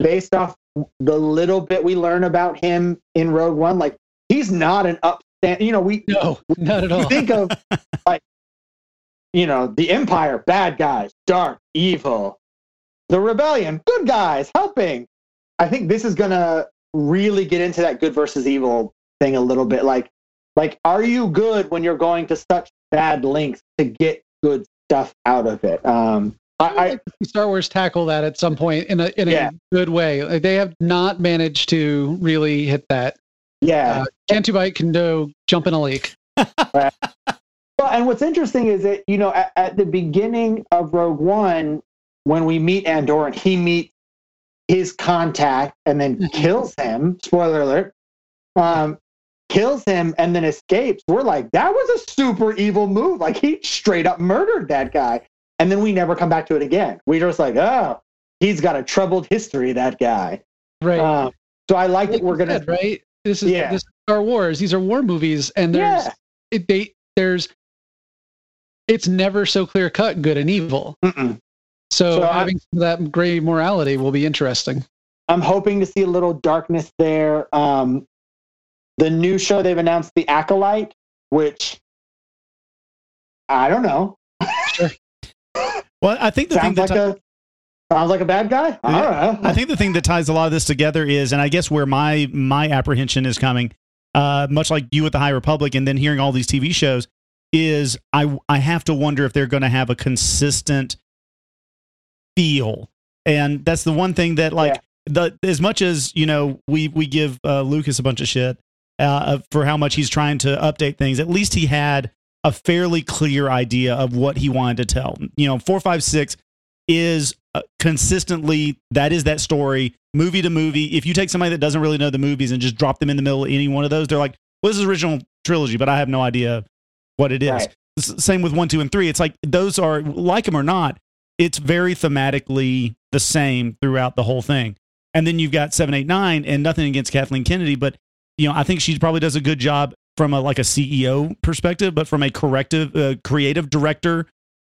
based off the little bit we learn about him in Rogue One. Like, he's not an upstanding. You know, we no, not at all. Think of like, you know, the Empire, bad guys, dark, evil. The Rebellion, good guys, helping. I think this is gonna really get into that good versus evil thing a little bit. Like, like, are you good when you're going to such bad lengths to get good stuff out of it? Um, I, I, I Star Wars tackle that at some point in a in a yeah. good way. Like, they have not managed to really hit that. Yeah, uh, Cantubite can do jump in a lake. Right. Well, and what's interesting is that, you know, at, at the beginning of Rogue One, when we meet Andor and he meets his contact and then kills him, spoiler alert, um, kills him and then escapes, we're like, that was a super evil move. Like, he straight up murdered that guy. And then we never come back to it again. We're just like, oh, he's got a troubled history, that guy. Right. Um, so I like that we're going to... Right? This is, yeah. this is Star Wars. These are war movies. And there's... Yeah. It, they, there's it's never so clear-cut good and evil. Mm-mm. So, so having some of that gray morality will be interesting. I'm hoping to see a little darkness there. Um, the new show they've announced, The Acolyte, which I don't know. Sure. Well, I think the sounds thing that like t- a, sounds like a bad guy. I yeah. don't know. I think the thing that ties a lot of this together is, and I guess where my my apprehension is coming, uh, much like you with the High Republic, and then hearing all these T V shows, is I I have to wonder if they're going to have a consistent feel. And that's the one thing that, like, yeah. the as much as, you know, we we give uh, Lucas a bunch of shit uh, for how much he's trying to update things, at least he had a fairly clear idea of what he wanted to tell. You know, four five six is uh, consistently, that is that story, movie to movie. If you take somebody that doesn't really know the movies and just drop them in the middle of any one of those, they're like, well, this is original trilogy, but I have no idea what it is. Right. Same with one, two, and three. It's like, those are, like them or not, it's very thematically the same throughout the whole thing. And then you've got seven eight nine, and nothing against Kathleen Kennedy, but, you know, I think she probably does a good job from a, like a C E O perspective, but from a corrective, uh, creative director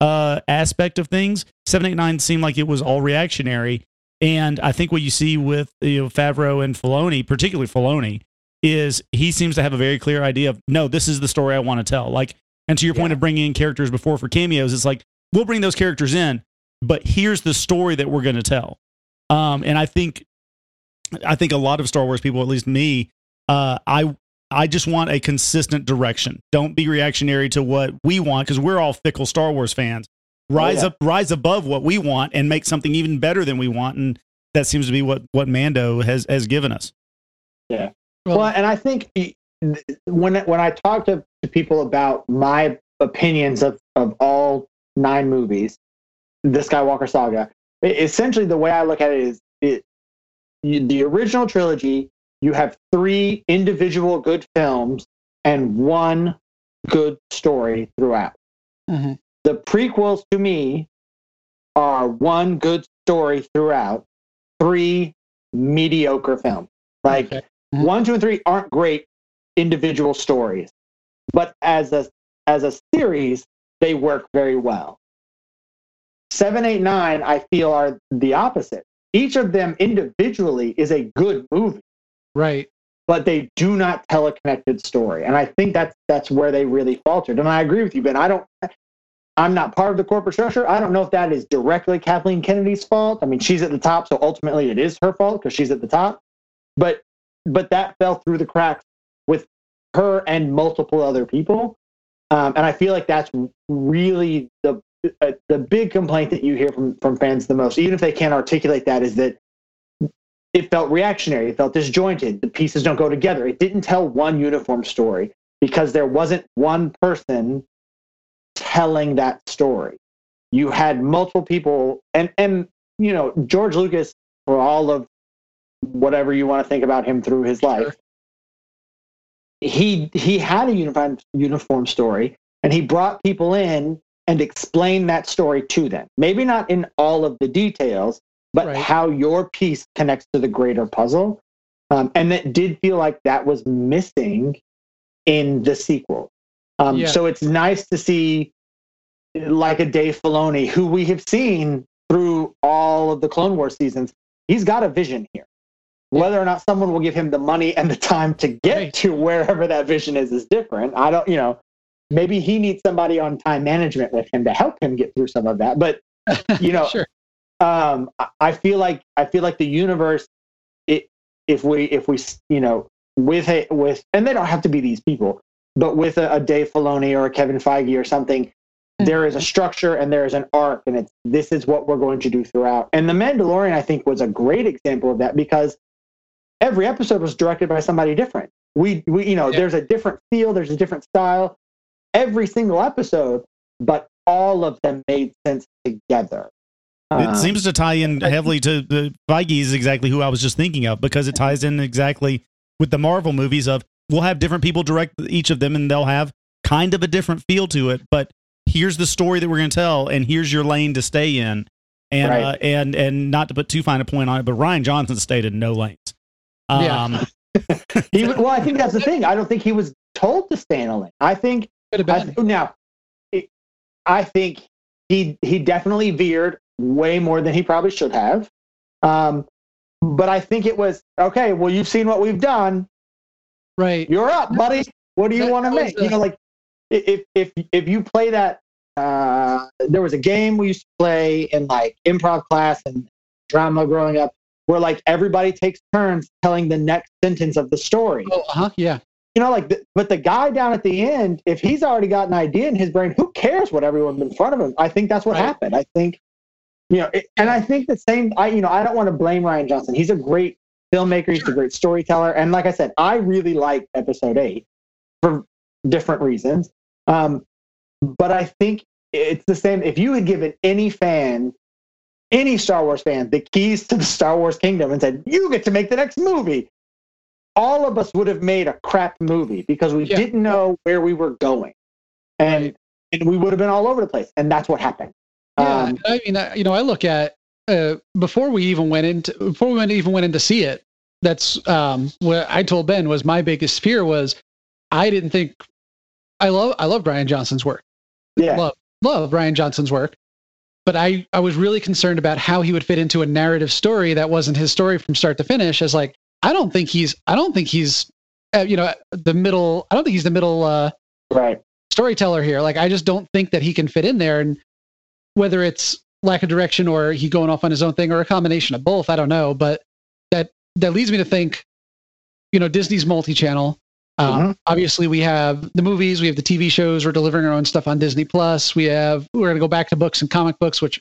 uh, aspect of things, seven eight nine seemed like it was all reactionary. And I think what you see with, you know, Favreau and Filoni, particularly Filoni, is he seems to have a very clear idea of, no, this is the story I want to tell. Like, and to your yeah. point of bringing in characters before for cameos, it's like, we'll bring those characters in, but here's the story that we're going to tell. Um, and I think, I think a lot of Star Wars people, at least me, uh, I, I just want a consistent direction. Don't be reactionary to what we want, because we're all fickle Star Wars fans. Rise oh, yeah. up, rise above what we want, and make something even better than we want. And that seems to be what, what Mando has, has given us. Yeah. Well, and I think when when I talk to, to people about my opinions of, of all nine movies, the Skywalker saga, essentially the way I look at it is, it, the original trilogy, you have three individual good films and one good story throughout. Mm-hmm. The prequels, to me, are one good story throughout, three mediocre films. Like, okay. Mm-hmm. One, two, and three aren't great individual stories, but as a as a series, they work very well. Seven, eight, nine, I feel, are the opposite. Each of them individually is a good movie. Right. But they do not tell a connected story. And I think that's that's where they really faltered. And I agree with you, Ben. I don't I'm not part of the corporate structure. I don't know if that is directly Kathleen Kennedy's fault. I mean, she's at the top, so ultimately it is her fault because she's at the top. But but that fell through the cracks with her and multiple other people. Um, and I feel like that's really the uh, the big complaint that you hear from, from fans the most, even if they can't articulate that, is that it felt reactionary. It felt disjointed. The pieces don't go together. It didn't tell one uniform story because there wasn't one person telling that story. You had multiple people, and, and you know, George Lucas, for all of whatever you want to think about him through his life, sure. he he had a uniform uniform story, and he brought people in and explained that story to them. Maybe not in all of the details, but right. how your piece connects to the greater puzzle. Um, and that did feel like that was missing in the sequel. Um, yeah. So it's nice to see, like a Dave Filoni, who we have seen through all of the Clone Wars seasons, he's got a vision here. Whether or not someone will give him the money and the time to get right. to wherever that vision is is different. I don't, you know, maybe he needs somebody on time management with him to help him get through some of that. But you know, sure. um, I feel like I feel like the universe. It, if we if we you know with a, with and they don't have to be these people, but with a, a Dave Filoni or a Kevin Feige or something, mm-hmm. there is a structure and there is an arc, and it's this is what we're going to do throughout. And The Mandalorian, I think, was a great example of that because. Every episode was directed by somebody different. We, we you know, yeah. there's a different feel, there's a different style. Every single episode, but all of them made sense together. Uh, it seems to tie in heavily to the Feige is exactly who I was just thinking of because it ties in exactly with the Marvel movies of we'll have different people direct each of them and they'll have kind of a different feel to it. But here's the story that we're going to tell and here's your lane to stay in. And right. uh, and and not to put too fine a point on it, but Rian Johnson stayed in no lanes. Yeah. Um, he, well, I think that's the thing. I don't think he was told to stay in a lane. I think I, now, it, I think he he definitely veered way more than he probably should have. Um, but I think it was okay. Well, you've seen what we've done, right? You're up, buddy. What do you want to make? A... You know, like if if if you play that, uh, there was a game we used to play in like improv class and drama growing up. Where like everybody takes turns telling the next sentence of the story. Oh, uh-huh, yeah. You know, like, the, but the guy down at the end, if he's already got an idea in his brain, who cares what everyone's in front of him? I think that's what right. happened. I think, you know, it, and I think the same. I, you know, I don't want to blame Rian Johnson. He's a great filmmaker. He's sure. a great storyteller. And like I said, I really like Episode Eight for different reasons. Um, but I think it's the same. If you had given any fan. Any Star Wars fan, the keys to the Star Wars kingdom and said, you get to make the next movie. All of us would have made a crap movie because we yeah. didn't know where we were going. And right. and we would have been all over the place. And that's what happened. Yeah, um, I mean, I, you know, I look at, uh, before we even went into, before we even went in to see it, that's um, what I told Ben was my biggest fear was I didn't think, I love, I love Rian Johnson's work. Yeah. Love, love Rian Johnson's work. But I, I was really concerned about how he would fit into a narrative story that wasn't his story from start to finish. As like, I don't think he's, I don't think he's, uh, you know, the middle. I don't think he's the middle uh, right. storyteller here. Like, I just don't think that he can fit in there. And whether it's lack of direction or he going off on his own thing or a combination of both, I don't know. But that that leads me to think, you know, Disney's multi-channel. Um, mm-hmm. Obviously, we have the movies, we have the T V shows. We're delivering our own stuff on Disney Plus. We have we're going to go back to books and comic books, which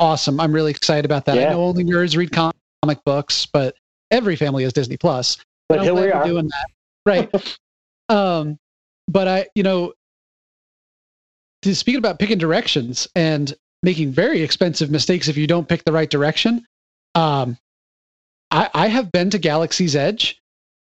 awesome. I'm really excited about that. Yeah. I know only nerds read comic books, but every family has Disney Plus. But here we are doing that, right? um, but I, you know, to speak about picking directions and making very expensive mistakes if you don't pick the right direction. Um, I, I have been to Galaxy's Edge.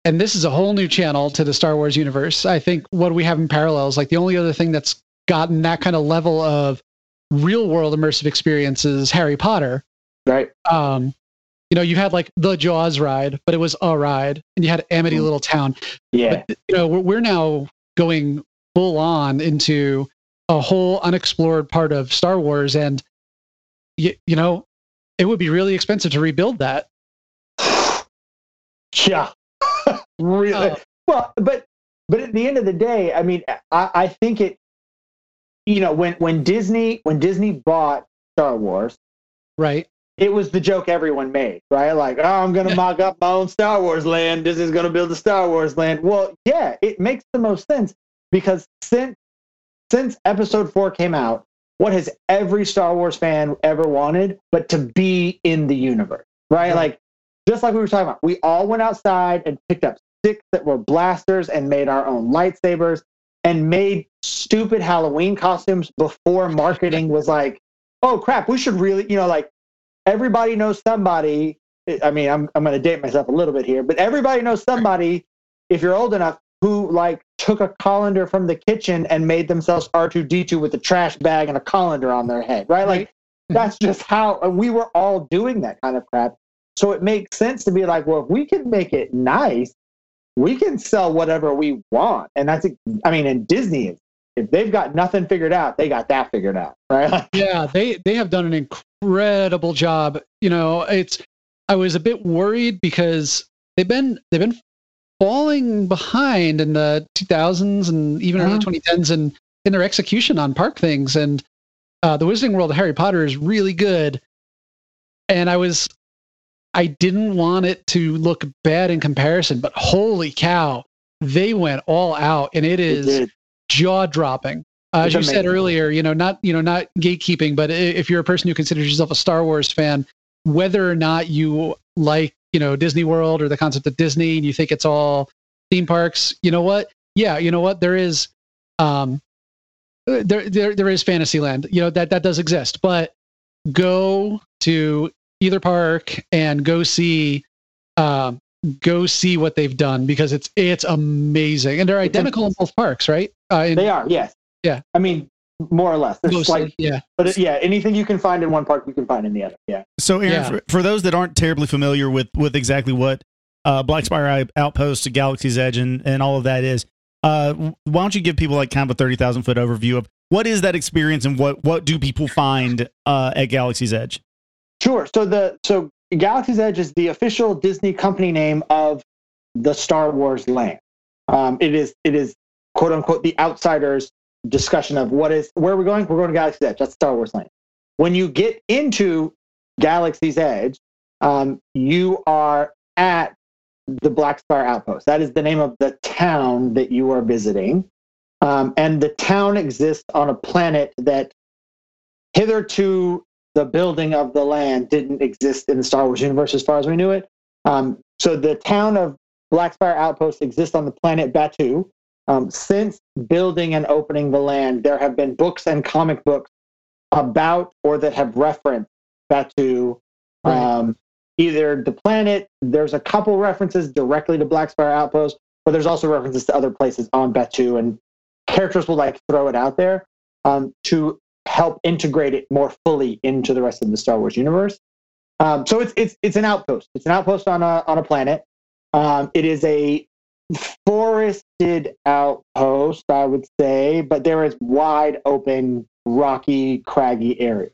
And this is a whole new channel to the Star Wars universe. I think what we have in parallels, like the only other thing that's gotten that kind of level of real world immersive experience is Harry Potter. Right. Um, you know, you had like the Jaws ride, but it was a ride and you had Amity Little Town. Yeah. But, you know, we're, we're now going full on into a whole unexplored part of Star Wars. And, y- you know, it would be really expensive to rebuild that. Yeah. Really oh. well, but but at the end of the day, I mean, I, I think it. You know, when when Disney when Disney bought Star Wars, right? It was the joke everyone made, right? Like, oh, I'm going to yeah. mock up my own Star Wars land. Disney's going to build a Star Wars land. Well, yeah, it makes the most sense because since since Episode Four came out, what has every Star Wars fan ever wanted? But to be in the universe, right? right. Like. Just like we were talking about, we all went outside and picked up sticks that were blasters and made our own lightsabers and made stupid Halloween costumes before marketing was like, oh, crap, we should really, you know, like everybody knows somebody. I mean, I'm I'm going to date myself a little bit here, but everybody knows somebody, if you're old enough, who like took a colander from the kitchen and made themselves R two D two with a trash bag and a colander on their head, right? Like that's just how we were all doing that kind of crap. So it makes sense to be like, well, if we can make it nice, we can sell whatever we want. And that's, I mean, and Disney is, if they've got nothing figured out, they got that figured out, right? Yeah, they, they have done an incredible job. You know, it's, I was a bit worried because they've been, they've been falling behind in the two thousands and even early twenty tens and in their execution on park things. And uh, the Wizarding World of Harry Potter is really good. And I was, I didn't want it to look bad in comparison, but holy cow, they went all out, and it is jaw-dropping. Uh, as you said earlier, you know, not you know not gatekeeping, but if you're a person who considers yourself a Star Wars fan, whether or not you like, you know, Disney World or the concept of Disney, and you think it's all theme parks, you know what? Yeah, you know what? There is, um, there there there is Fantasyland. You know that that does exist, but go to either park and go see um go see what they've done, because it's it's amazing, and they're identical in both parks, right? Uh, in, they are, yes. Yeah, I mean, more or less. There's like, yeah, but it, yeah, anything you can find in one park, you can find in the other. Yeah. So, Aaron, yeah. For, for those that aren't terribly familiar with with exactly what uh, Blackspire Outpost, Galaxy's Edge, and, and all of that is, uh, why don't you give people like kind of a thirty thousand foot overview of what is that experience, and what what do people find uh, at Galaxy's Edge? Sure. So the so Galaxy's Edge is the official Disney company name of the Star Wars land. Um, it is it is quote unquote the outsiders' discussion of what is where we're going. We're going to Galaxy's Edge. That's Star Wars land. When you get into Galaxy's Edge, um, you are at the Blackspire Outpost. That is the name of the town that you are visiting, um, and the town exists on a planet that hitherto the building of the land didn't exist in the Star Wars universe as far as we knew it. Um, so the town of Blackspire Outpost exists on the planet Batuu. Um, since building and opening the land, there have been books and comic books about or that have referenced Batuu, um, right. either the planet. There's a couple references directly to Blackspire Outpost, but there's also references to other places on Batuu, and characters will like throw it out there um, to help integrate it more fully into the rest of the Star Wars universe. Um, so it's it's it's an outpost. It's an outpost on a on a planet. Um, it is a forested outpost, I would say, but there is wide open, rocky, craggy area.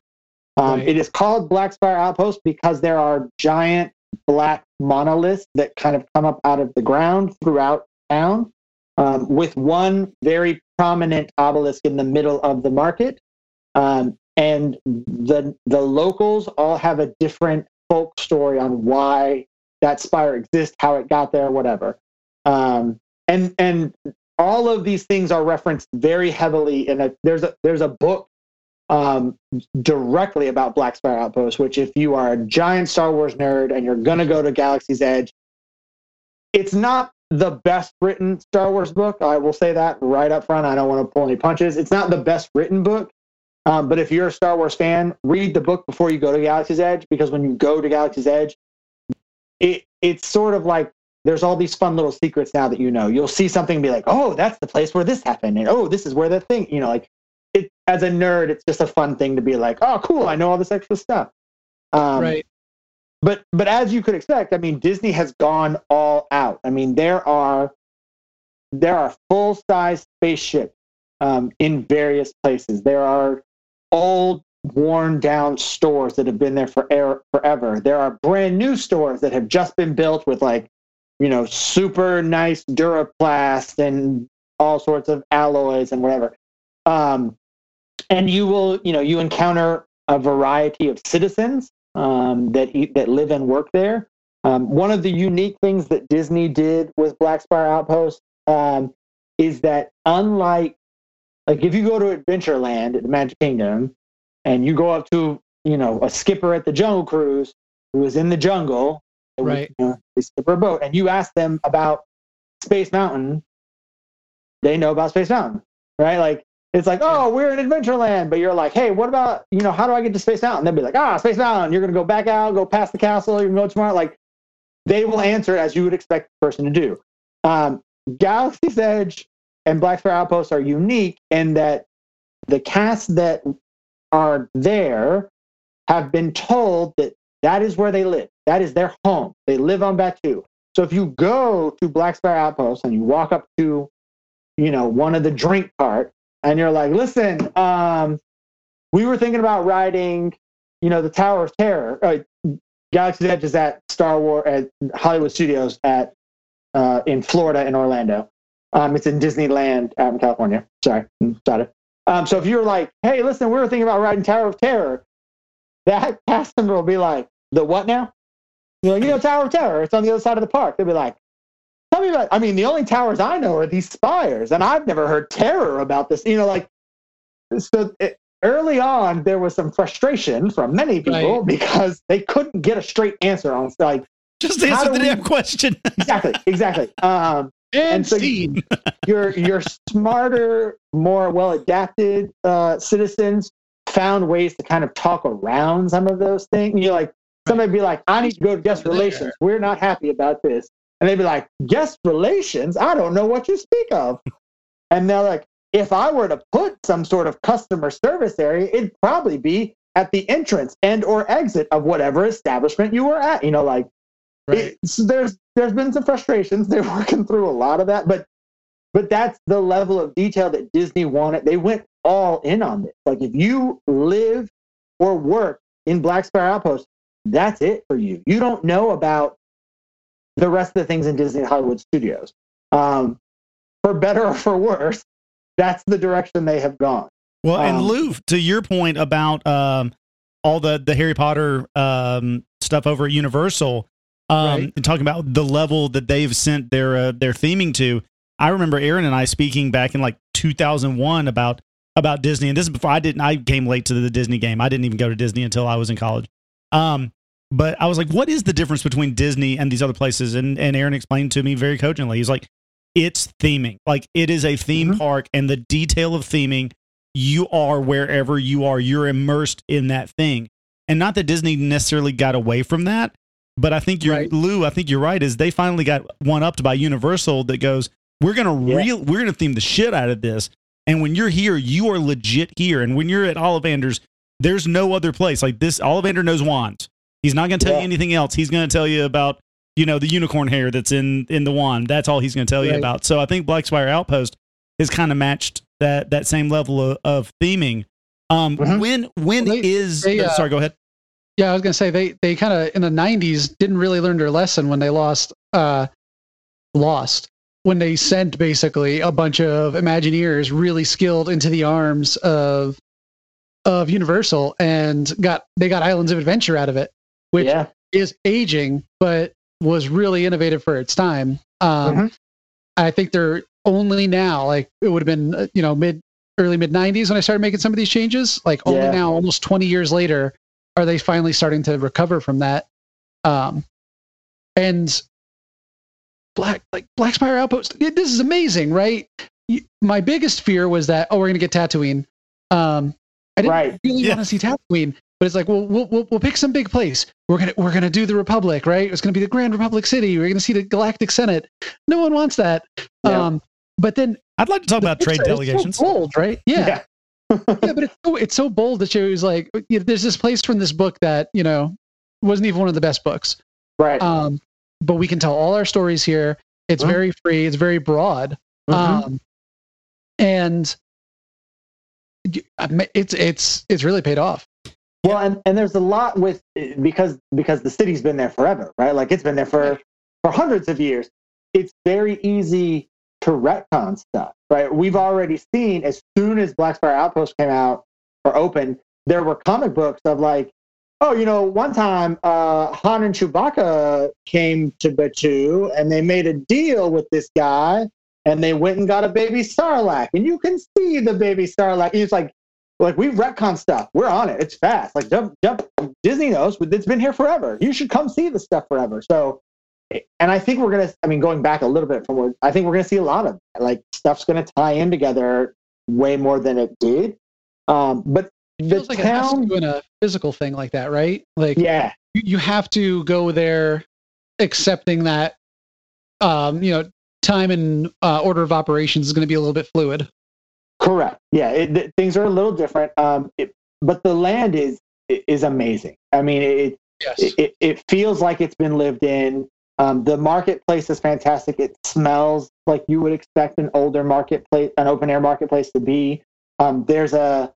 Um, right. It is called Blackspire Outpost because there are giant black monoliths that kind of come up out of the ground throughout town, um, with one very prominent obelisk in the middle of the market. Um, and the the locals all have a different folk story on why that spire exists, how it got there, whatever. Um, and and all of these things are referenced very heavily. And there's a there's a book um, directly about Blackspire Outpost, which if you are a giant Star Wars nerd and you're gonna go to Galaxy's Edge, it's not the best written Star Wars book. I will say that right up front. I don't want to pull any punches. It's not the best written book. Um, but if you're a Star Wars fan, read the book before you go to Galaxy's Edge, because when you go to Galaxy's Edge, it it's sort of like there's all these fun little secrets now that you know. You'll see something and be like, oh, that's the place where this happened, and oh, this is where that thing, you know, like it. As a nerd, it's just a fun thing to be like, oh, cool, I know all this extra stuff. Um, right. But but as you could expect, I mean, Disney has gone all out. I mean, there are there are full size spaceships um, in various places. There are old, worn-down stores that have been there for er- forever. There are brand-new stores that have just been built with, like, you know, super nice Duraplast and all sorts of alloys and whatever. Um, and you will, you know, you encounter a variety of citizens um, that eat, that live and work there. Um, one of the unique things that Disney did with Blackspire Outpost um, is that unlike Like if you go to Adventureland at the Magic Kingdom and you go up to, you know, a skipper at the Jungle Cruise who is in the jungle, right? You know, they skipper a boat, and you ask them about Space Mountain, they know about Space Mountain, right? Like it's like, oh, we're in Adventureland, but you're like, hey, what about, you know, how do I get to Space Mountain? They'll be like, ah, Space Mountain. You're gonna go back out, go past the castle, you're gonna go tomorrow. Like they will answer as you would expect the person to do. Um, Galaxy's Edge and Blackspire Outpost are unique in that the cast that are there have been told that That is where they live. That is their home. They live on Batuu. So if you go to Black Spire Outpost and you walk up to, you know, one of the drink cart and you're like, listen, um, we were thinking about riding, you know, the Tower of Terror. Uh, Galaxy's Edge is at Star Wars, at Hollywood Studios at uh, in Florida and Orlando. Um, it's in Disneyland out in California. Sorry, got it. Um, so if you're like, hey, listen, we were thinking about riding Tower of Terror, that cast member will be like, the what now? You know, you know, Tower of Terror. It's on the other side of the park. They'll be like, tell me about. I mean, the only towers I know are these spires, and I've never heard terror about this. You know, like so. It, early on, there was some frustration from many people right. because they couldn't get a straight answer on like just answer the we, damn question. exactly, exactly. Um, and so you, your your smarter, more well adapted uh, citizens found ways to kind of talk around some of those things. You're like. Somebody be like, I need to go to guest relations. We're not happy about this. And they'd be like, guest relations? I don't know what you speak of. And they're like, if I were to put some sort of customer service area, it'd probably be at the entrance and or exit of whatever establishment you were at. You know, like, right. it, so there's there's been some frustrations. They're working through a lot of that. But but that's the level of detail that Disney wanted. They went all in on this. Like, if you live or work in Black Spire Outpost, that's it for you. You don't know about the rest of the things in Disney Hollywood Studios. Um, for better or for worse, that's the direction they have gone. Well, um, and Lou, to your point about um, all the, the Harry Potter um, stuff over at Universal, um, right. and talking about the level that they've sent their uh, their theming to, I remember Aaron and I speaking back in like two thousand one about about Disney, and this is before I didn't. I came late to the Disney game. I didn't even go to Disney until I was in college. Um, but I was like, what is the difference between Disney and these other places? And and Aaron explained to me very cogently. He's like, it's theming. Like, it is a theme mm-hmm. park, and the detail of theming, you are wherever you are. You're immersed in that thing. And not that Disney necessarily got away from that, but I think you're, right. Lou, I think you're right, is they finally got one-upped by Universal that goes, we're going to yeah. real, we're going to theme the shit out of this. And when you're here, you are legit here. And when you're at Ollivander's, there's no other place like this. Ollivander knows wands. He's not going to tell yeah. you anything else. He's going to tell you about, you know, the unicorn hair that's in, in the wand. That's all he's going to tell right. you about. So I think Black Spire Outpost has kind of matched that that same level of, of theming. Um, uh-huh. When when well, they, is they, uh, sorry, go ahead. Yeah, I was going to say they they kind of in the nineties didn't really learn their lesson when they lost uh, lost when they sent basically a bunch of Imagineers really skilled into the arms of. of Universal and got they got Islands of Adventure out of it, which yeah. is aging but was really innovative for its time. Um, mm-hmm. I think they're only now, like it would have been, you know, mid early mid nineties when I started making some of these changes. Like only yeah. now, almost twenty years later, are they finally starting to recover from that? Um, and Black like Black Spire Outpost. It, this is amazing, right? You, my biggest fear was that oh, we're gonna get Tatooine. Um, I didn't right. really yeah. want to see Tatooine, but it's like, well, we'll we'll we'll pick some big place. We're gonna we're gonna do the Republic, right? It's gonna be the Grand Republic City. We're gonna see the Galactic Senate. No one wants that. Yeah. Um, but then I'd like to talk about trade delegations. So bold, right? Yeah, yeah. yeah but it's so, it's so bold that she was like, you know, there's this place from this book that you know wasn't even one of the best books, right? Um, but we can tell all our stories here. It's mm-hmm. very free. It's very broad. Mm-hmm. Um, and. It's it's it's really paid off. Well, and, and there's a lot with because because the city's been there forever, right? Like it's been there for, for hundreds of years. It's very easy to retcon stuff, right? We've already seen as soon as Black Spire Outpost came out or opened, there were comic books of like, oh, you know, one time uh, Han and Chewbacca came to Batuu and they made a deal with this guy. And they went and got a baby Sarlacc, and you can see the baby Sarlacc. It's like, like we retcon stuff. We're on it. It's fast. Like jump, jump. Disney knows, but it's been here forever. You should come see the stuff forever. So, and I think we're gonna. I mean, going back a little bit from where I think we're gonna see a lot of that. Like stuff's gonna tie in together way more than it did. Um, but it feels the like town, it has to do in a physical thing like that, right? Like, yeah, you, you have to go there, accepting that, um, you know. Time and uh, order of operations is going to be a little bit fluid. Correct. Yeah, it, th- things are a little different, um, it, but the land is is amazing. I mean, it, Yes. It, it feels like it's been lived in. Um, the marketplace is fantastic. It smells like you would expect an older marketplace, an open air marketplace to be. Um, there's a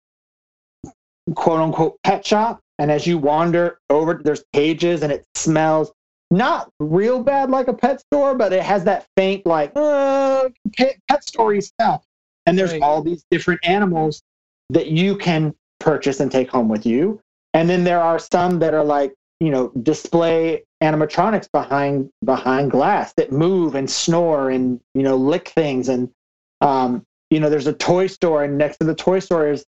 quote unquote pet shop. And as you wander over, there's cages and it smells not real bad like a pet store, but it has that faint, like uh, pet, pet story stuff. And there's right. all these different animals that you can purchase and take home with you. And then there are some that are like, you know, display animatronics behind behind glass that move and snore and, you know, lick things. And, um, you know, there's a toy store, and next to the toy store is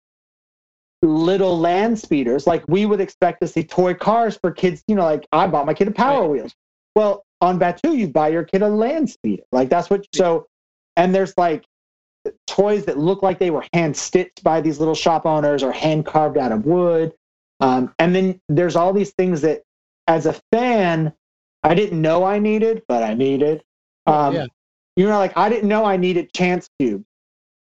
little land speeders. Like we would expect to see toy cars for kids. You know, like I bought my kid a Power right. Wheels. Well, on Batuu, you buy your kid a land speeder. Like that's what, so, and there's like toys that look like they were hand stitched by these little shop owners or hand carved out of wood. Um, and then there's all these things that, as a fan, I didn't know I needed, but I needed. Um, yeah. You know, like I didn't know I needed Chance Cubes,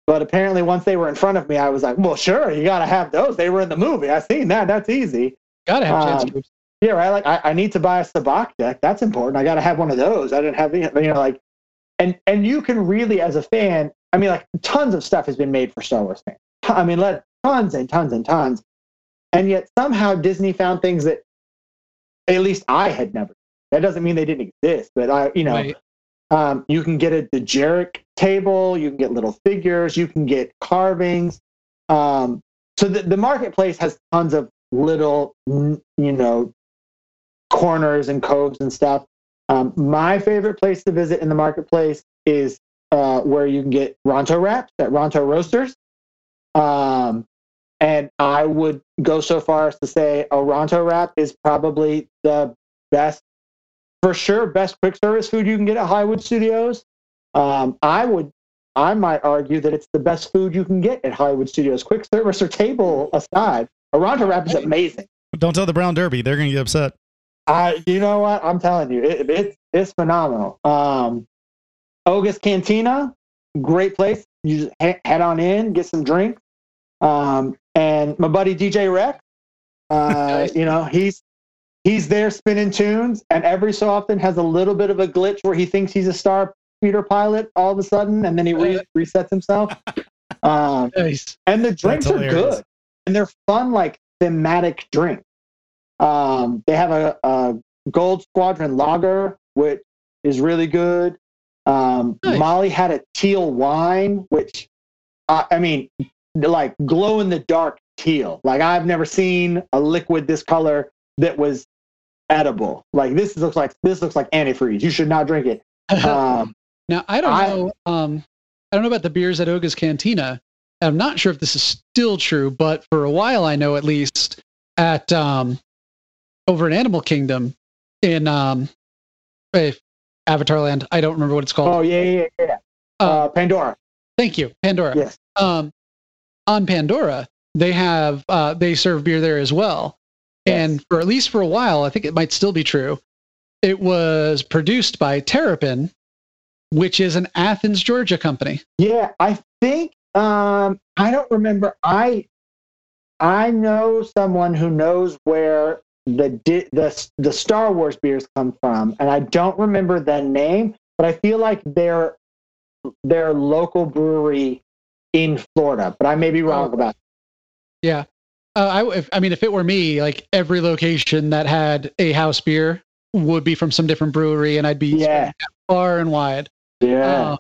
but apparently once they were in front of me, I was like, "Well, sure, you gotta have those. They were in the movie. I seen that. That's easy. Gotta have um, Chance Cubes." Yeah, right. Like I, I need to buy a Sabacc deck. That's important. I gotta have one of those. I didn't have any. You know, like, and and you can really, as a fan, I mean, like tons of stuff has been made for Star Wars fans. I mean, let tons and tons and tons. And yet somehow Disney found things that at least I had never. That doesn't mean they didn't exist, but I, you know, right. um, you can get a Dejeric table, you can get little figures, you can get carvings. Um, so the, the marketplace has tons of little, you know, corners and coves and stuff. Um, my favorite place to visit in the marketplace is uh, where you can get Ronto wraps at Ronto Roasters. Um, And I would go so far as to say a Ronto wrap is probably the best, for sure, best quick service food you can get at Hollywood Studios. Um, I would, I might argue that it's the best food you can get at Hollywood Studios. Quick service or table aside, a Ronto wrap is amazing. Don't tell the Brown Derby; they're going to get upset. I, you know what? I'm telling you, it, it, it's phenomenal. Um, Ogus Cantina, great place. You just head on in, get some drinks. Um, and my buddy D J Rex, uh, nice. you know, he's, he's there spinning tunes, and every so often has a little bit of a glitch where he thinks he's a star speeder pilot all of a sudden. And then he re- resets himself. Um, nice. And the drinks are good, and they're fun, like thematic drinks. Um, they have a, a Gold Squadron lager, which is really good. Um, nice. Molly had a teal wine, which, uh, I mean, like glow in the dark teal. Like I've never seen a liquid this color that was edible. Like this looks like this looks like antifreeze. You should not drink it. Um, now I don't I, know. Um, I don't know about the beers at Oga's Cantina. I'm not sure if this is still true, but for a while I know at least at um, over in Animal Kingdom in um, Avatar Land. I don't remember what it's called. Oh yeah, yeah, yeah. Uh, uh, Pandora. Thank you, Pandora. Yes. Um, on Pandora, they have uh, they serve beer there as well, and for at least for a while, I think it might still be true. It was produced by Terrapin, which is an Athens, Georgia company. Yeah, I think um, I don't remember. I I know someone who knows where the the the Star Wars beers come from, and I don't remember the name, but I feel like they're their local brewery in Florida, but I may be wrong about it. Yeah. Uh, I, if, I mean, if it were me, like every location that had a house beer would be from some different brewery, and I'd be yeah. far and wide. Yeah. Uh,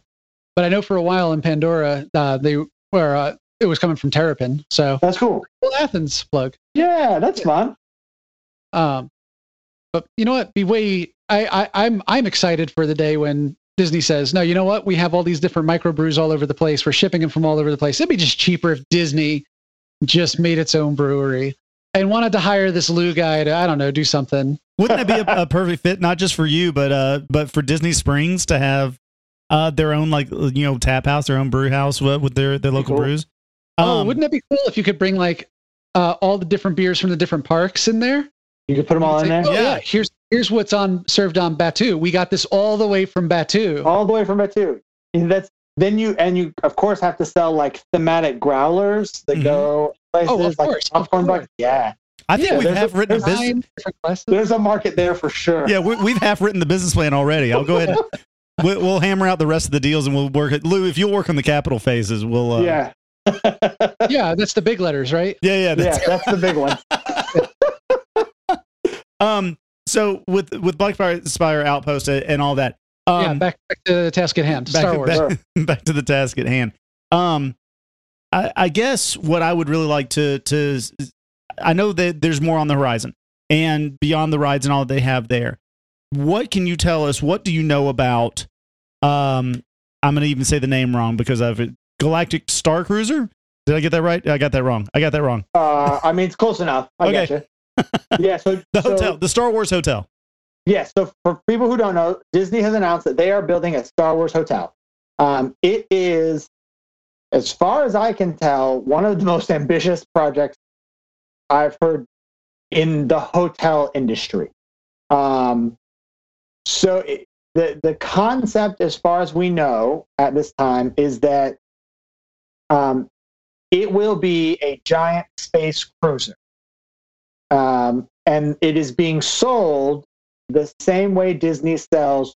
but I know for a while in Pandora, uh, they were, uh, it was coming from Terrapin. So that's cool. Well, Athens plug. Yeah. That's fun. Um, but you know what? Be way, I, I, I'm, I'm excited for the day when Disney says, no, you know what? We have all these different microbrews all over the place. We're shipping them from all over the place. It'd be just cheaper if Disney just made its own brewery and wanted to hire this Lou guy to, I don't know, do something. Wouldn't that be a, a perfect fit? Not just for you, but uh, but for Disney Springs to have uh, their own, like, you know, tap house, their own brew house with, with their, their local cool. brews. Um, oh, wouldn't that be cool if you could bring like uh, all the different beers from the different parks in there? You could put them all in like, there. Oh, yeah. yeah. Here's here's what's on served on Batuu. We got this all the way from Batuu. All the way from Batuu. And that's then you and you of course have to sell like thematic growlers that mm-hmm. go places oh, of like course, popcorn buckets. Yeah. I think yeah, we've half a, written a business. There's a market there for sure. Yeah, we, we've half written the business plan already. I'll go ahead. And, we, we'll hammer out the rest of the deals and we'll work it. Lou, if you'll work on the capital phases, we'll. Uh, yeah. Yeah, that's the big letters, right? Yeah, yeah, that's, yeah, that's the big one. um. So with with Black Spire Outpost and all that. Um, yeah, back, back to the task at hand. Star Wars. Back, back to the task at hand. Um, I, I guess what I would really like to to. I know that there's more on the horizon and beyond the rides and all that they have there. What can you tell us? What do you know about, um, I'm going to even say the name wrong because I've Galactic Star Cruiser. Did I get that right? I got that wrong. I got that wrong. Uh, I mean, it's close enough. I okay. Gotcha. Yeah. So the so, hotel, the Star Wars hotel. Yeah. So for people who don't know, Disney has announced that they are building a Star Wars hotel. Um, it is, as far as I can tell, one of the most ambitious projects I've heard in the hotel industry. Um, so it, the the concept, as far as we know at this time, is that um, it will be a giant space cruiser. Um, and it is being sold the same way Disney sells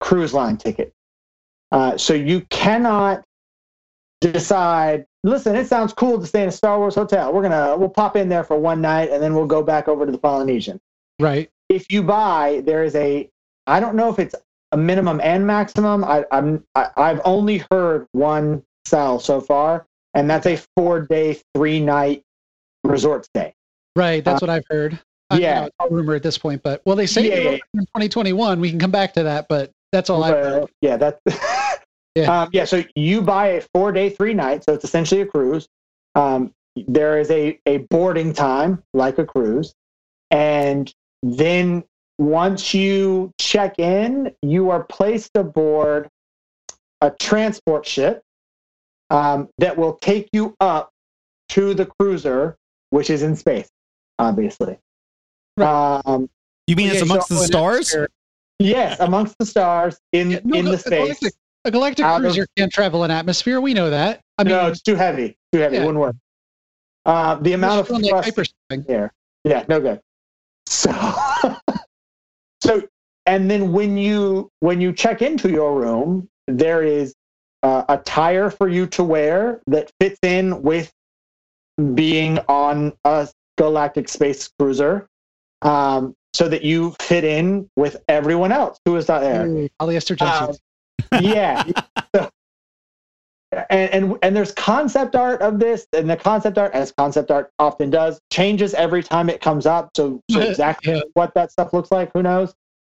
cruise line tickets. Uh, so you cannot decide, listen, it sounds cool to stay in a Star Wars hotel. We're gonna we'll pop in there for one night and then we'll go back over to the Polynesian. Right. If you buy, there is a I don't know if it's a minimum and maximum. I, I'm I, I've only heard one sell so far, and that's a four day, three night resort stay. Right. That's uh, what I've heard. I, yeah, you know, it's all rumor at this point, but well, they say yeah, yeah. in twenty twenty-one we can come back to that, but that's all but, I've heard. Yeah, that's. Yeah. Um, yeah. So you buy a four day, three night. So it's essentially a cruise. Um, there is a, a boarding time like a cruise. And then once you check in, you are placed aboard a transport ship um, that will take you up to the cruiser, which is in space, obviously. Right. Um, you mean it's amongst so, the stars? Yes. Amongst the stars in, yeah, no, in no, the space. No, a Galactic Out Cruiser of, can't travel in atmosphere. We know that. I mean, no, it's too heavy. Too heavy. Yeah. It wouldn't work. Uh, the amount of thrust here. Yeah, no good. So, so, and then when you when you check into your room, there is uh, attire for you to wear that fits in with being on a Galactic Space Cruiser, um, so that you fit in with everyone else who is not there. Mm, polyester jumpsuits. Um, yeah, so, and, and and there's concept art of this, and the concept art, as concept art often does, changes every time it comes up. So, so exactly yeah. what that stuff looks like, who knows?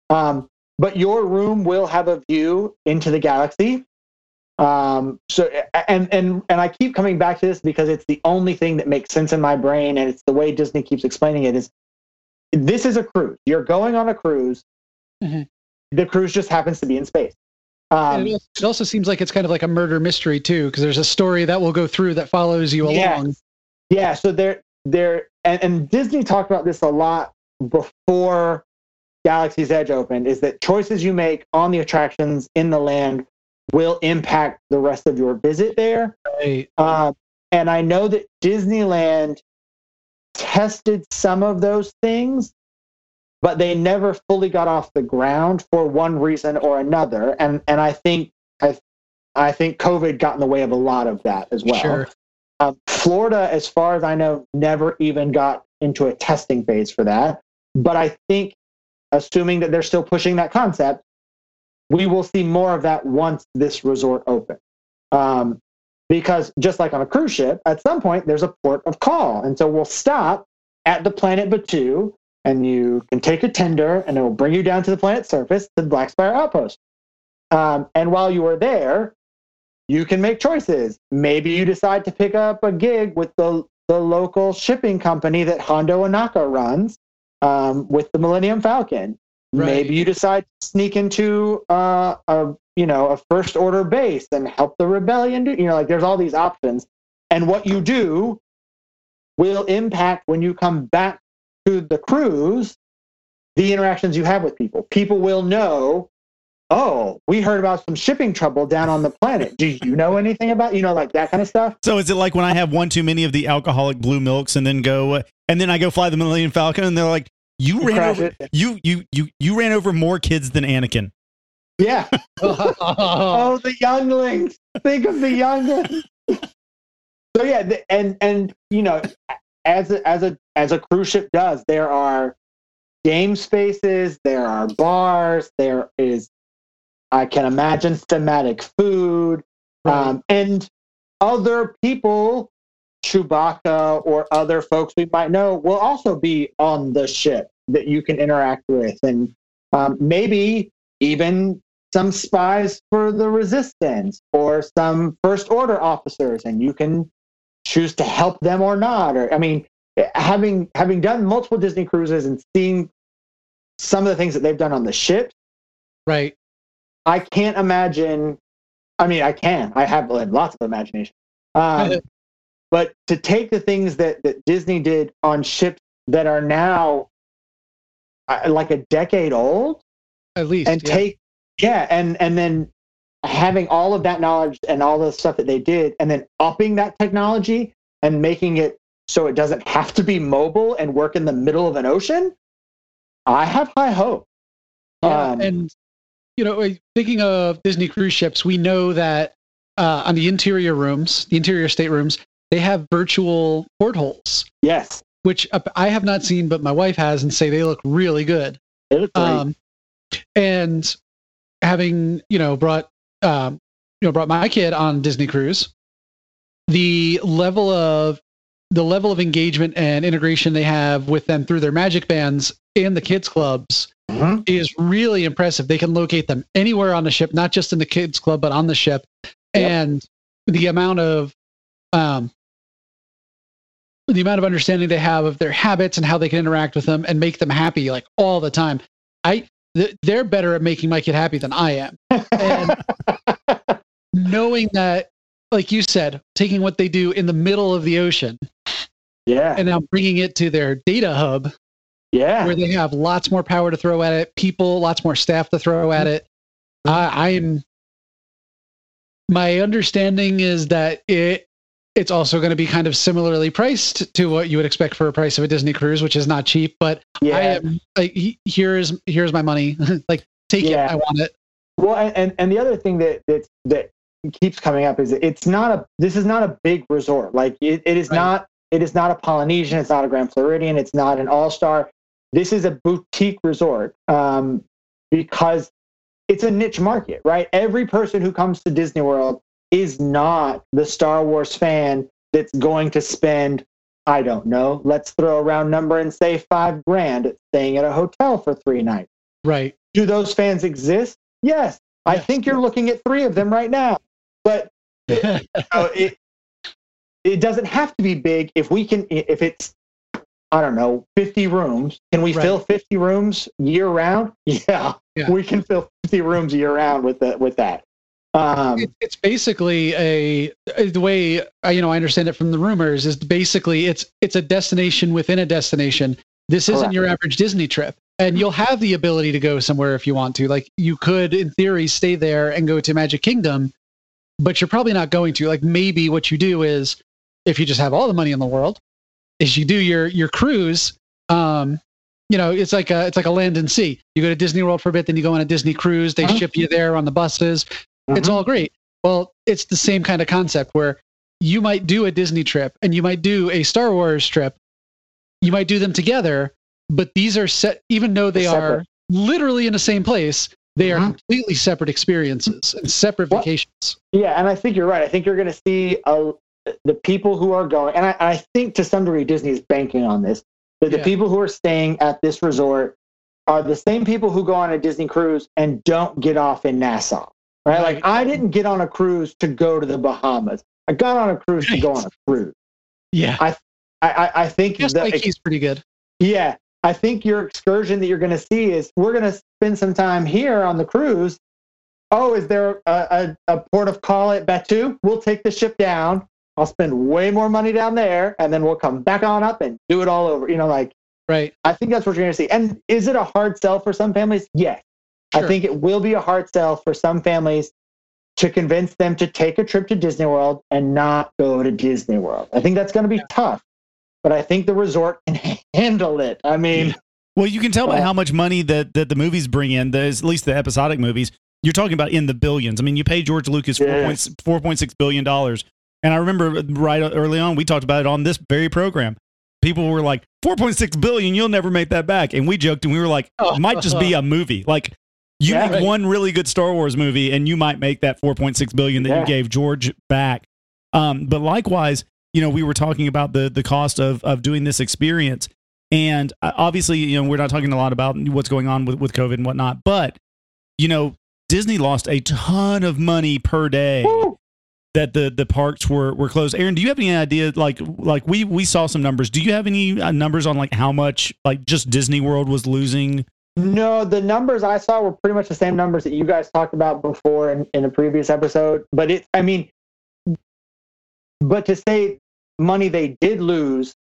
Um, but your room will have a view into the galaxy. Um, so and and and I keep coming back to this because it's the only thing that makes sense in my brain, and it's the way Disney keeps explaining it. Is this is a cruise? You're going on a cruise. Mm-hmm. The cruise just happens to be in space. Um, it, it also seems like it's kind of like a murder mystery too, because there's a story that will go through that follows you along. Yeah. yeah so there, there, and, and Disney talked about this a lot before Galaxy's Edge opened. Is that choices you make on the attractions in the land will impact the rest of your visit there. Right. Um, and I know that Disneyland tested some of those things, but they never fully got off the ground for one reason or another, and and I think I, I think COVID got in the way of a lot of that as well. Sure. Um, Florida, as far as I know, never even got into a testing phase for that. But I think, assuming that they're still pushing that concept, we will see more of that once this resort opens. Um, because just like on a cruise ship, at some point there's a port of call, and so we'll stop at the planet Batuu. And you can take a tender, and it will bring you down to the planet's surface, the Black Spire Outpost. Um, and while you are there, you can make choices. Maybe you decide to pick up a gig with the, the local shipping company that Hondo Ohnaka runs um, with the Millennium Falcon. Right. Maybe you decide to sneak into uh, a you know a First Order base and help the rebellion. Do, you know, like there's all these options, and what you do will impact when you come back to the cruise, the interactions you have with people. People will know oh, we heard about some shipping trouble down on the planet. Do you know anything about, you know, like that kind of stuff? So is it like when I have one too many of the alcoholic blue milks and then go, and then I go fly the Millennium Falcon and they're like, you, you ran over, you, you, you, you ran over more kids than Anakin. Yeah. Oh, the younglings. Think of the younglings. So yeah. And, and, you know, as a, as a, as a cruise ship does, there are game spaces, there are bars, there is, I can imagine, thematic food, right. um, and other people, Chewbacca or other folks we might know, will also be on the ship that you can interact with, and um, maybe even some spies for the Resistance or some First Order officers, and you can choose to help them or not. Or I mean, having having done multiple Disney cruises and seeing some of the things that they've done on the ship, right? I can't imagine. I mean, I can. I have lots of imagination. Um, but to take the things that, that Disney did on ships that are now uh, like a decade old, at least, and yeah. take yeah, and and then having all of that knowledge and all the stuff that they did, and then upping that technology and making it so it doesn't have to be mobile and work in the middle of an ocean. I have high hope. Yeah, um, and. You know, thinking of Disney cruise ships, we know that uh, on the interior rooms, the interior staterooms, they have virtual portholes. Yes. Which I have not seen, but my wife has, and say they look really good. They look great. Um, and having, you know, brought um, you know brought my kid on Disney Cruise, the level of the level of engagement and integration they have with them through their magic bands and the kids clubs. Mm-hmm. Is really impressive. They can locate them anywhere on the ship, not just in the kids club, but on the ship. Yep. And the amount of um, the amount of understanding they have of their habits and how they can interact with them and make them happy, like all the time. I th- they're better at making my kid happy than I am. And knowing that, like you said, taking what they do in the middle of the ocean, yeah, and now bringing it to their data hub. Yeah, where they have lots more power to throw at it, people, lots more staff to throw at it. Uh, I'm. My understanding is that it it's also going to be kind of similarly priced to what you would expect for a price of a Disney cruise, which is not cheap. But yeah, I am, like, here's here's my money. Like, take yeah. it, I want it. Well, and and the other thing that that that keeps coming up is it's not a this is not a big resort. Like it, it is right. not it is not a Polynesian. It's not a Grand Floridian. It's not an All Star. This is a boutique resort um, because it's a niche market, right? Every person who comes to Disney World is not the Star Wars fan that's going to spend, I don't know, let's throw a round number and say five grand at staying at a hotel for three nights. Right. Do those fans exist? Yes. I think you're looking at three of them right now. But you know, it, it doesn't have to be big if we can, if it's, I don't know, fifty rooms. Can we right. fill fifty rooms year round? Yeah, yeah, we can fill fifty rooms year round with that. With that, um, it, it's basically a the way I, you know I understand it from the rumors is basically it's it's a destination within a destination. This isn't correct. Your average Disney trip, and you'll have the ability to go somewhere if you want to. Like you could, in theory, stay there and go to Magic Kingdom, but you're probably not going to. Like maybe what you do is if you just have all the money in the world. Is you do your your cruise, um, you know, it's like a it's like a land and sea. You go to Disney World for a bit, then you go on a Disney cruise. They oh. ship you there on the buses. Mm-hmm. It's all great. Well, it's the same kind of concept where you might do a Disney trip and you might do a Star Wars trip. You might do them together, but these are set. Even though they are literally in the same place, they mm-hmm. are completely separate experiences and separate well, vacations. Yeah, and I think you're right. I think you're going to see a. The people who are going, and I, I think to some degree Disney is banking on this, that yeah. the people who are staying at this resort are the same people who go on a Disney cruise and don't get off in Nassau, right? Right. Like I didn't get on a cruise to go to the Bahamas. I got on a cruise right. to go on a cruise. Yeah, I, I, I think just like he's pretty good. Yeah, I think your excursion that you're going to see is we're going to spend some time here on the cruise. Oh, is there a, a, a port of call at Batu? We'll take the ship down. I'll spend way more money down there, and then we'll come back on up and do it all over. You know, like, right. I think that's what you're going to see. And is it a hard sell for some families? Yes. Sure. I think it will be a hard sell for some families to convince them to take a trip to Disney World and not go to Disney World. I think that's going to be yeah. tough, but I think the resort can handle it. I mean... Well, you can tell by how much money that, that the movies bring in, at least the episodic movies. You're talking about in the billions. I mean, you pay George Lucas yes. four point six billion dollars. And I remember right early on, we talked about it on this very program. People were like, four point six billion dollars, you'll never make that back. And we joked and we were like, it might just be a movie. Like, you yeah, make right. one really good Star Wars movie and you might make that four point six billion dollars that yeah. you gave George back. Um, but likewise, you know, we were talking about the the cost of of doing this experience. And obviously, you know, we're not talking a lot about what's going on with, with COVID and whatnot, but, you know, Disney lost a ton of money per day Woo! that the, the parks were, were closed. Aaron, do you have any idea? Like, like we, we saw some numbers. Do you have any numbers on like how much like just Disney World was losing? No, the numbers I saw were pretty much the same numbers that you guys talked about before in, in a previous episode. But it, I mean, but to say money they did lose,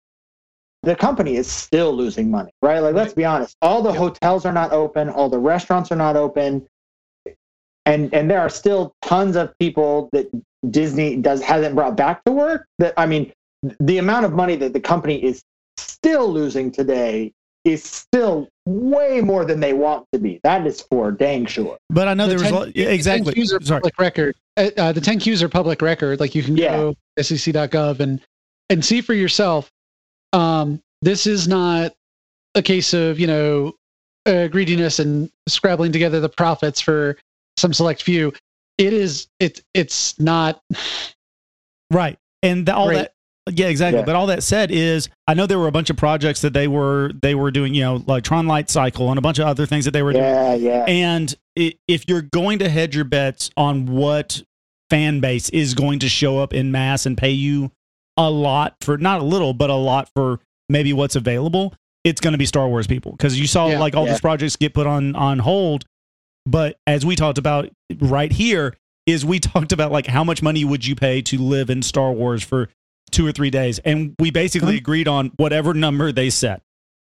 the company is still losing money, right? Like, let's be honest. All the hotels are not open. All the restaurants are not open. And and there are still tons of people that Disney does hasn't brought back to work. That I mean, the amount of money that the company is still losing today is still way more than they want to be. That is for dang sure. But I know the there ten, was... Yeah, exactly. The ten Qs are Sorry. public record. Uh, uh, the ten Qs are public record. Like, you can yeah. go to S E C dot gov and, and see for yourself. Um, this is not a case of, you know, uh, greediness and scrabbling together the profits for some select few. It is, it, it's not. Right. And the, all right. that, yeah, exactly. Yeah. But all that said is, I know there were a bunch of projects that they were, they were doing, you know, like Tron Light Cycle and a bunch of other things that they were yeah, doing. Yeah. And it, if you're going to hedge your bets on what fan base is going to show up in mass and pay you a lot for, not a little, but a lot for maybe what's available, it's going to be Star Wars people. Because you saw yeah, like all yeah. these projects get put on on hold. But as we talked about right here, is we talked about like how much money would you pay to live in Star Wars for two or three days? And we basically mm-hmm. agreed on whatever number they set.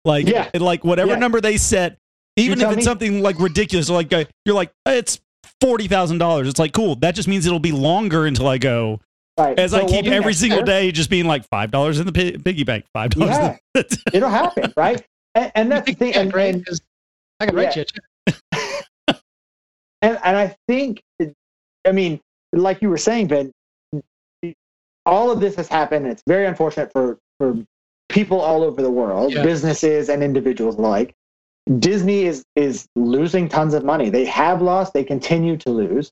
Like, yeah. like whatever yeah. number they set, even if it's me? something like ridiculous, like you're like, it's forty thousand dollars. It's like, cool. That just means it'll be longer until I go. Right. As so I keep every single day just being like five dollars in the p- piggy bank, five dollars. Yeah. The- It'll happen, right? And, and that's the thing. And, and, and, I can write yeah. you a check. and, and I think, I mean, like you were saying, Ben, all of this has happened. It's very unfortunate for, for people all over the world, yeah. businesses and individuals alike. Disney is, is losing tons of money. They have lost. They continue to lose.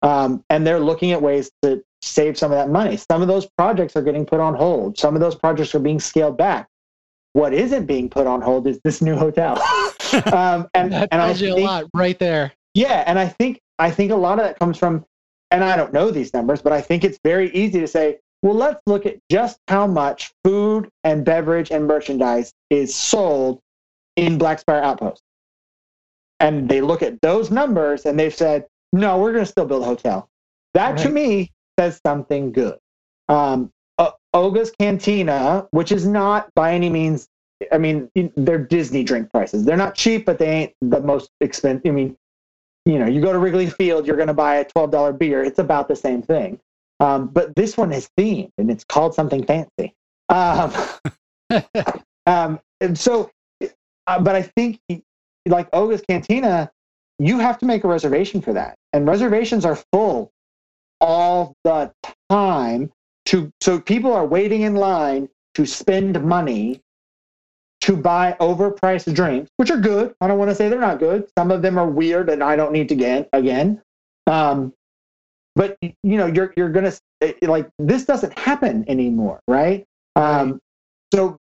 Um, and they're looking at ways to save some of that money. Some of those projects are getting put on hold. Some of those projects are being scaled back. What isn't being put on hold is this new hotel. um, and that and tells I you think, a lot right there. Yeah, and I think I think a lot of that comes from, and I don't know these numbers, but I think it's very easy to say, well, let's look at just how much food and beverage and merchandise is sold in Blackspire Outpost. And they look at those numbers and they've said, no, we're going to still build a hotel. That, right. to me, says something good. Um, uh, Oga's Cantina, which is not by any means, I mean, they're Disney drink prices. They're not cheap, but they ain't the most expensive. I mean, you know, you go to Wrigley Field, you're going to buy a twelve dollar beer. It's about the same thing. Um, but this one is themed, and it's called something fancy. Um, um, and so, uh, but I think, like, Oga's Cantina, you have to make a reservation for that. And reservations are full all the time. To so people are waiting in line to spend money to buy overpriced drinks, which are good. I don't want to say they're not good. Some of them are weird and I don't need to get again. Um, but, you know, you're you're going to, like, this doesn't happen anymore, right? Um, right. So,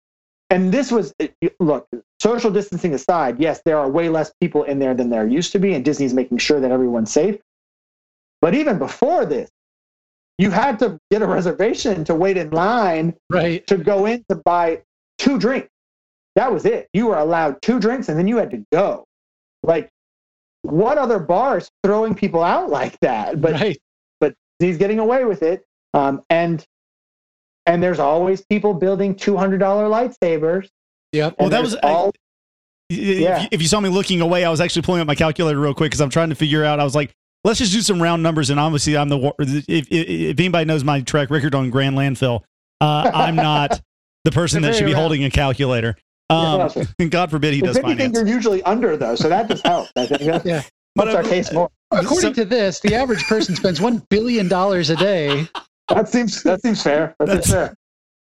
and this was, look, social distancing aside, yes, there are way less people in there than there used to be, and Disney's making sure that everyone's safe. But even before this, you had to get a reservation to wait in line right. to go in to buy two drinks. That was it. You were allowed two drinks, and then you had to go. Like, what other bar is throwing people out like that? But right. but he's getting away with it, um, and. And there's always people building two hundred dollar lightsabers. Yeah. Well, that was all- I, yeah. if, if you saw me looking away, I was actually pulling up my calculator real quick because I'm trying to figure out. I was like, let's just do some round numbers. And obviously, I'm the if if anybody knows my track record on Grand Landfill, uh, I'm not the person that should be round. holding a calculator. Um, yeah, God forbid he if does anything, finance. You're usually under though, so that does help. I think. Yeah. But uh, our case more. According so, to this, the average person spends one billion dollars a day. That seems that seems fair. That seems fair.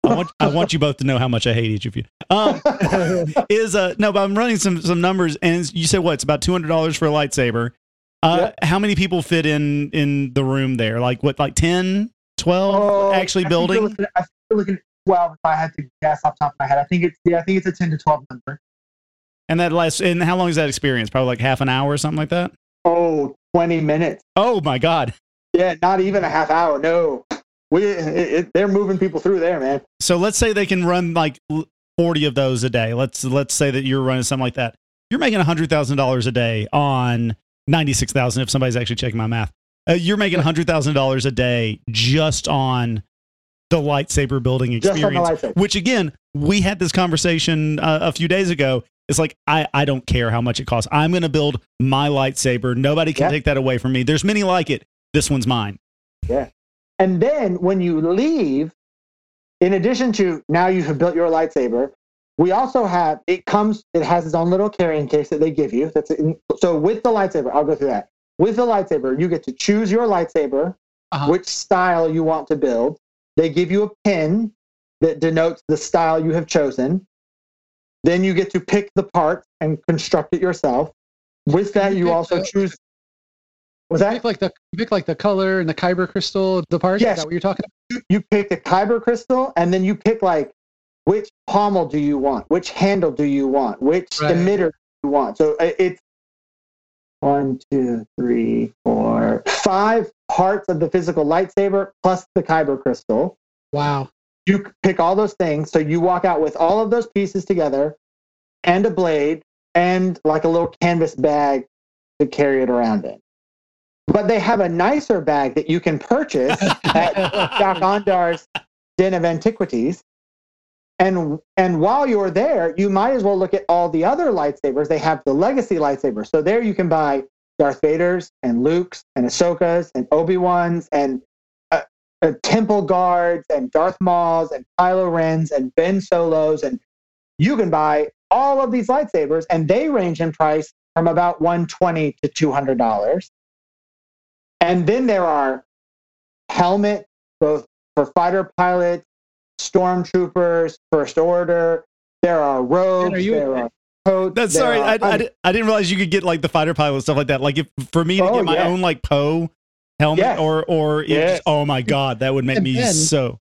I want I want you both to know how much I hate each of you. Um, is uh no, but I'm running some some numbers, and you said what? It's about two hundred dollars for a lightsaber. Uh, yep. How many people fit in in the room there? Like what? Like ten, twelve? Oh, actually I building. Looking at, I feel looking at twelve. If I had to guess off the top of my head, I think it's yeah, I think it's a ten to twelve number. And that lasts. And how long is that experience? Probably like half an hour or something like that. Oh, twenty minutes. Oh my God. Yeah, not even a half hour. No, we it, it, they're moving people through there, man. So let's say they can run like forty of those a day. Let's let's say that you're running something like that. You're making a hundred thousand dollars a day on ninety-six thousand. If somebody's actually checking my math, uh, you're making a hundred thousand dollars a day just on the lightsaber building experience. Lightsaber. Which again, we had this conversation uh, a few days ago. It's like, I, I don't care how much it costs. I'm going to build my lightsaber. Nobody can yeah. take that away from me. There's many like it. This one's mine. Yeah. And then when you leave, in addition to now you have built your lightsaber, we also have, it comes, it has its own little carrying case that they give you. That's it. So with the lightsaber, I'll go through that. With the lightsaber, you get to choose your lightsaber, uh-huh. which style you want to build. They give you a pin that denotes the style you have chosen. Then you get to pick the part and construct it yourself. With that, you, you also the, choose. Was that pick like the you pick like the color and the kyber crystal of the part? Yes. Is that what you're talking about? You pick the kyber crystal, and then you pick like which pommel do you want, which handle do you want, which right. emitter do you want. So it's one, two, three, four, five parts of the physical lightsaber plus the kyber crystal. Wow. You pick all those things, so you walk out with all of those pieces together and a blade and like a little canvas bag to carry it around in. But they have a nicer bag that you can purchase at Doc Ondar's Den of Antiquities. And and while you're there, you might as well look at all the other lightsabers. They have the legacy lightsabers. So there you can buy Darth Vader's and Luke's and Ahsoka's and Obi-Wan's and Uh, Temple Guards and Darth Mauls and Kylo Ren's and Ben Solo's, and you can buy all of these lightsabers, and they range in price from about one hundred twenty dollars to two hundred dollars. And then there are helmets, both for fighter pilots, stormtroopers, First Order. There are robes. Are you- there are coats. That's sorry, are- I, I, I didn't realize you could get like the fighter pilot stuff like that. Like if for me to oh, get my yeah. own like Poe. Helmet yes. or or yes. oh my God, that would make and me then, so.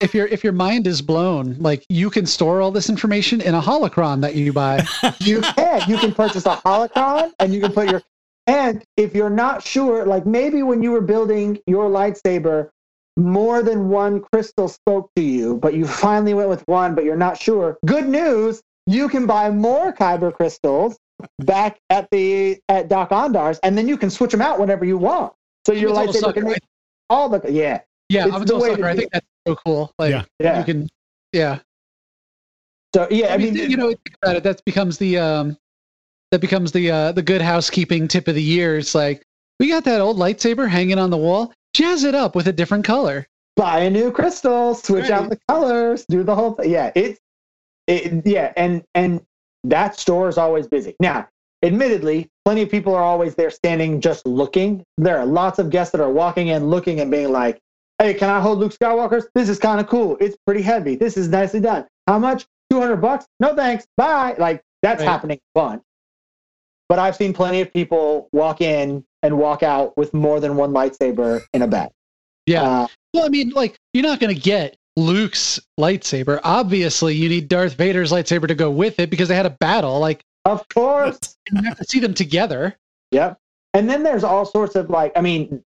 If your if your mind is blown, like you can store all this information in a holocron that you buy. You can you can purchase a holocron, and you can put your. And if you're not sure, like maybe when you were building your lightsaber, more than one crystal spoke to you, but you finally went with one, but you're not sure. Good news, you can buy more kyber crystals back at the at Doc Ondar's, and then you can switch them out whenever you want. So your lightsaber can make all the yeah yeah. I'm a total sucker. I think that's so cool. Like yeah. Yeah. you can yeah. So yeah, I mean, I mean you know, think about it. That becomes the um, that becomes the uh, the good housekeeping tip of the year. It's like we got that old lightsaber hanging on the wall. Jazz it up with a different color. Buy a new crystal. Switch right. out the colors. Do the whole thing. Yeah, it it yeah, and and that store is always busy now. Admittedly, plenty of people are always there standing just looking. There are lots of guests that are walking in, looking and being like, hey, can I hold Luke Skywalker's? This is kind of cool. It's pretty heavy. This is nicely done. How much? two hundred bucks? No thanks. Bye. Like, that's right. happening fun. But I've seen plenty of people walk in and walk out with more than one lightsaber in a bag. Yeah. Uh, well, I mean, like, you're not going to get Luke's lightsaber. Obviously, you need Darth Vader's lightsaber to go with it because they had a battle. Like, of course. You have to see them together. Yep. And then there's all sorts of like, I mean,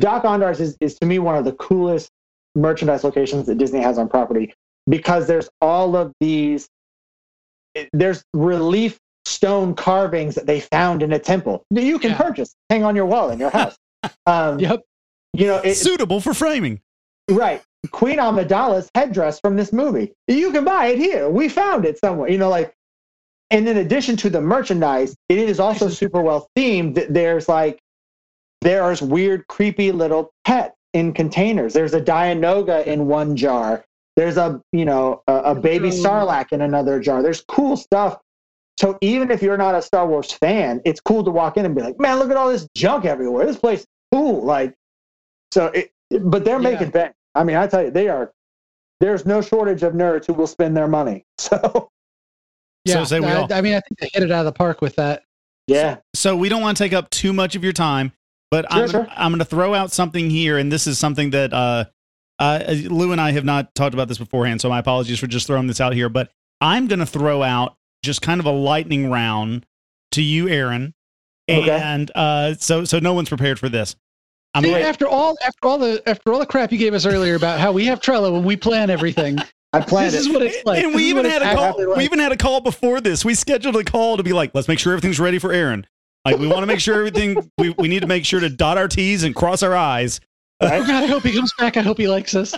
Doc Ondar's is, is to me one of the coolest merchandise locations that Disney has on property because there's all of these, there's relief stone carvings that they found in a temple that you can yeah. purchase, hang on your wall in your house. Um, yep. You know, it, suitable for framing. Right. Queen Amidala's headdress from this movie. You can buy it here. We found it somewhere. You know, like, And in addition to the merchandise, it is also super well themed. There's like, there's weird, creepy little pets in containers. There's a Dianoga in one jar. There's a, you know, a, a baby Sarlacc in another jar. There's cool stuff. So even if you're not a Star Wars fan, it's cool to walk in and be like, man, look at all this junk everywhere. This place is cool. Like, so it, but they're making bank. I mean, I tell you, they are, there's no shortage of nerds who will spend their money. So, yeah, so we I, all. I mean, I think they hit it out of the park with that. Yeah. So, so we don't want to take up too much of your time, but sure, I'm, sure. I'm going to throw out something here. And this is something that uh, uh, Lou and I have not talked about this beforehand. So my apologies for just throwing this out here, but I'm going to throw out just kind of a lightning round to you, Aaron. Okay. And uh, so, so no one's prepared for this. I'm See, after all, after all the, after all the crap you gave us earlier about how we have Trello and we plan everything, I planned this it. Is what it's like. And we even had a call. Like. We even had a call before this. We scheduled a call to be like, let's make sure everything's ready for Aaron. Like, we want to make sure everything. We, we need to make sure to dot our T's and cross our I's. Right? Oh God, I hope he comes back. I hope he likes us.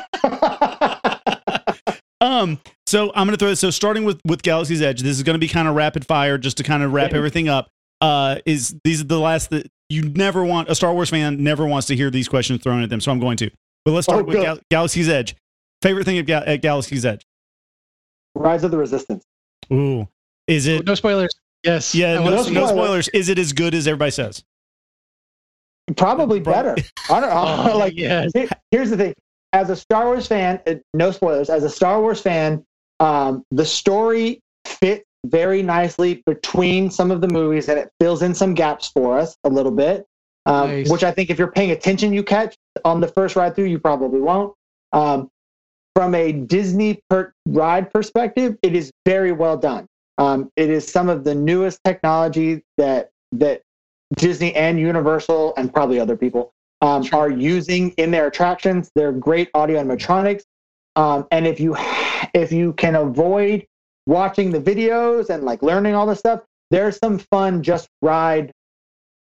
um. So I'm gonna throw this. So starting with with Galaxy's Edge, this is gonna be kind of rapid fire, just to kind of wrap yeah. everything up. Uh, is these are the last that you never want a Star Wars fan never wants to hear these questions thrown at them. So I'm going to. But let's start oh, with Gal- Galaxy's Edge. Favorite thing at, Gal- at Galaxy's Edge? Rise of the Resistance. Ooh. Is it... No spoilers. Yes. Yeah, no, no, spoilers. no spoilers. Is it as good as everybody says? Probably better. I don't know. Oh, like, yes. Here's the thing. As a Star Wars fan, no spoilers, as a Star Wars fan, um, the story fit very nicely between some of the movies, and it fills in some gaps for us a little bit, um, nice. Which I think if you're paying attention, you catch. On the first ride through, you probably won't. Um, From a Disney per- ride perspective, it is very well done. Um, it is some of the newest technology that that Disney and Universal and probably other people um, are using in their attractions. They're great audio animatronics, um, and if you if you can avoid watching the videos and like learning all this stuff, there's some fun just ride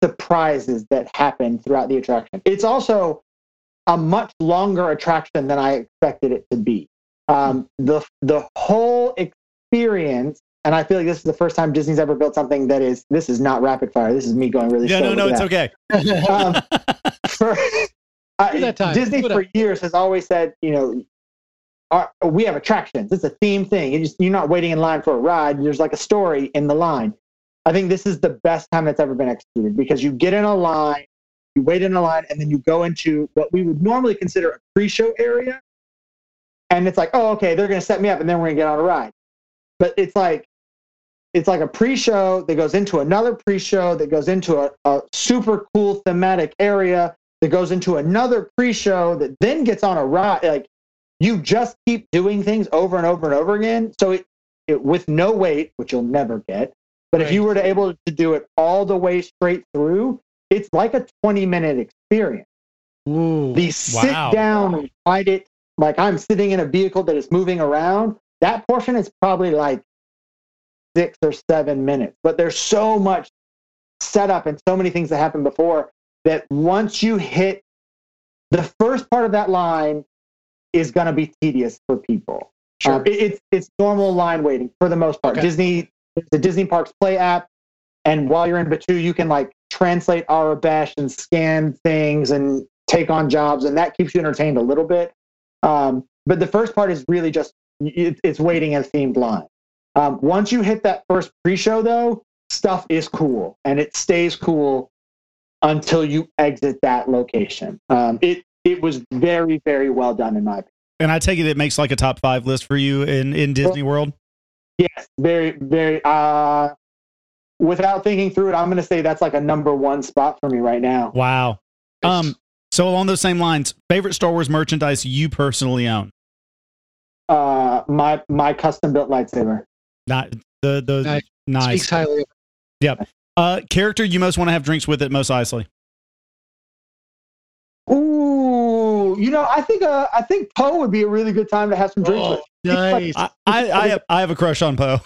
surprises that happen throughout the attraction. It's also a much longer attraction than I expected it to be. Um, the the whole experience, and I feel like this is the first time Disney's ever built something that is, this is not rapid fire. This is me going really yeah, slow. No, no, no, it's okay. um, for, uh, Disney for up. years has always said, you know, our, we have attractions. It's a theme thing. You just, you're not waiting in line for a ride. There's like a story in the line. I think this is the best time that's ever been executed because you get in a line, you wait in a line, and then you go into what we would normally consider a pre-show area. And it's like, oh, okay, they're going to set me up, and then we're going to get on a ride. But it's like it's like a pre-show that goes into another pre-show that goes into a, a super cool thematic area that goes into another pre-show that then gets on a ride. Like, you just keep doing things over and over and over again. So it, it with no wait, which you'll never get. But right. if you were to able to do it all the way straight through, it's like a twenty-minute experience. Ooh, the sit-down, wow. ride it, like I'm sitting in a vehicle that is moving around, that portion is probably like six or seven minutes. But there's so much setup and so many things that happened before that once you hit the first part of that line is going to be tedious for people. Sure. Um, it, it's it's normal line waiting for the most part. Okay. Disney, the Disney Parks Play app, and while you're in Batuu, you can like translate Arabesh and scan things and take on jobs, and that keeps you entertained a little bit. Um, but the first part is really just it, it's waiting as themed line. Um, once you hit that first pre-show, though, stuff is cool, and it stays cool until you exit that location. Um, it it was very very well done in my opinion. And I take it it makes like a top five list for you in in Disney well, World. Yes, very very. Uh, Without thinking through it, I'm going to say that's like a number one spot for me right now. Wow. Um. So along those same lines, favorite Star Wars merchandise you personally own? Uh, my my custom built lightsaber. Not the the nice. nice. Speaks highly. Yep. Uh, character you most want to have drinks with at Mos Eisley? Ooh, you know, I think uh, I think Poe would be a really good time to have some drinks oh, with. Nice. Like, I I have, I have a crush on Poe.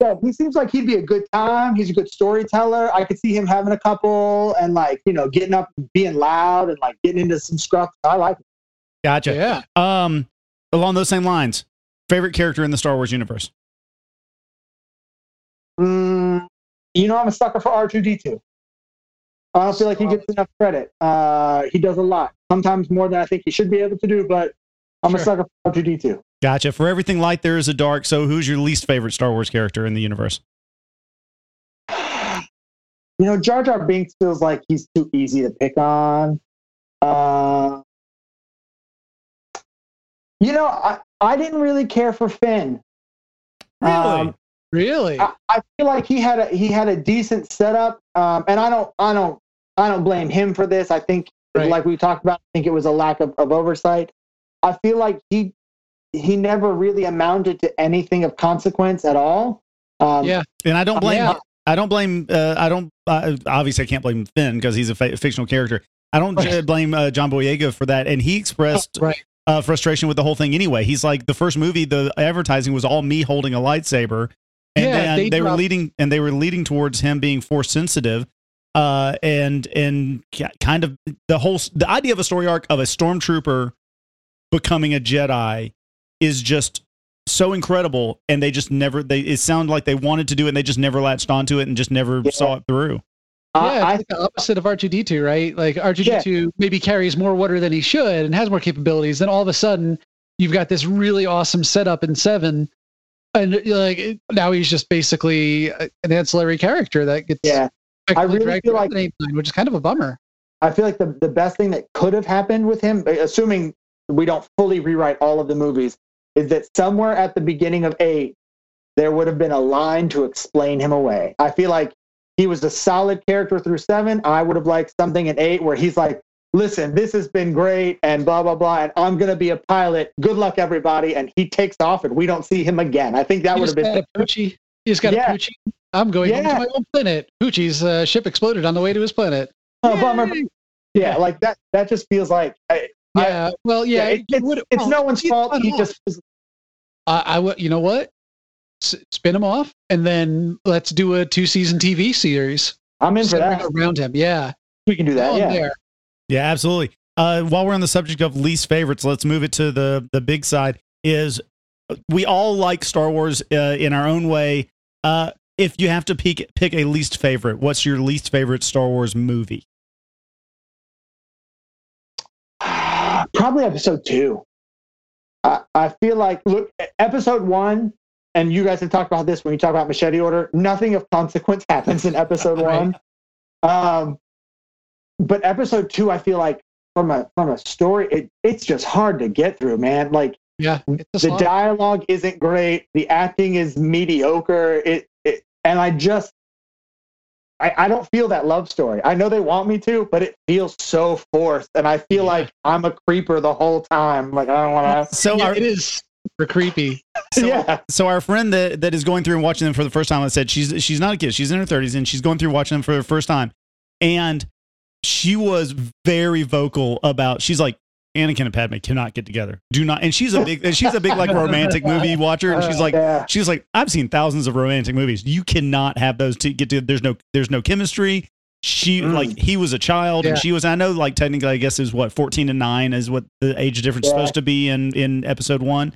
Yeah, he seems like he'd be a good time. He's a good storyteller. I could see him having a couple and like, you know, getting up, being loud and like getting into some scruff. I like it. Gotcha. Yeah. Um, along those same lines, favorite character in the Star Wars universe? Mm, you know, I'm a sucker for R two D two. I don't feel like he gets enough credit. Uh, he does a lot, sometimes more than I think he should be able to do, but I'm sure. a sucker for R two D two. Gotcha. For everything light, there is a dark. So who's your least favorite Star Wars character in the universe? You know, Jar Jar Binks feels like he's too easy to pick on. Uh, you know, I, I didn't really care for Finn. Really? Um, Really? I, I feel like he had a he had a decent setup, um, and I don't I don't I don't blame him for this. I think, right. like we talked about, I think it was a lack of, of oversight. I feel like he he never really amounted to anything of consequence at all. Um, yeah, and I don't blame yeah. I don't blame uh, I don't uh, obviously I can't blame Finn because he's a fa- fictional character. I don't right. blame uh, John Boyega for that, and he expressed. Oh, right. Uh, frustration with the whole thing anyway. He's like, the first movie, the advertising was all me holding a lightsaber, and yeah, then they, they were leading and they were leading towards him being force sensitive, uh, and and kind of the whole the idea of a story arc of a stormtrooper becoming a Jedi is just so incredible, and they just never they it sounded like they wanted to do it, and they just never latched onto it and just never yeah. saw it through. Uh, yeah, I, like the opposite of R two D two, right? Like R two D two yeah. maybe carries more water than he should and has more capabilities. Then all of a sudden, you've got this really awesome setup in seven, and like now he's just basically an ancillary character that gets yeah. I really feel like line, which is kind of a bummer. I feel like the the best thing that could have happened with him, assuming we don't fully rewrite all of the movies, is that somewhere at the beginning of eight, there would have been a line to explain him away. I feel like. He was a solid character through seven. I would have liked something in eight where he's like, listen, this has been great and blah, blah, blah. And I'm going to be a pilot. Good luck, everybody. And he takes off and we don't see him again. I think that would have been. A Poochie. He's got yeah. a Poochie. I'm going yeah. home to my own planet. Poochie's uh, ship exploded on the way to his planet. Oh, bummer. Yeah, like that. That just feels like. I, yeah. I, well, yeah. yeah it, it, it's it's no one's fault. He just. I, I would. You know what? Spin him off, and then let's do a two-season T V series. I'm in for that. Around him, yeah, we can do that. Yeah, there. yeah, absolutely. Uh, while we're on the subject of least favorites, let's move it to the the big side. Is we all like Star Wars uh, in our own way. Uh, if you have to pick pick a least favorite, what's your least favorite Star Wars movie? Probably Episode Two. I, I feel like look, Episode One. And you guys have talked about this when you talk about Machete Order. Nothing of consequence happens in episode one, um, but episode two, I feel like from a from a story, it, it's just hard to get through, man. Like, yeah, the dialogue isn't great, the acting is mediocre. It, it and I just, I, I don't feel that love story. I know they want me to, but it feels so forced, and I feel yeah. like I'm a creeper the whole time. Like I don't want to. So yeah, our, it is. For creepy. So, yeah. So our friend that, that is going through and watching them for the first time, I said she's she's not a kid. She's in her thirties, and she's going through watching them for the first time. And she was very vocal about. She's like, Anakin and Padme cannot get together. Do not. And she's a big. And she's a big like romantic movie watcher. And she's like, yeah. she's like, I've seen thousands of romantic movies. You cannot have those two get to. There's no. There's no chemistry. She mm. like he was a child yeah. and she was. I know like technically I guess is what fourteen and nine is what the age difference yeah. is supposed to be in in episode one.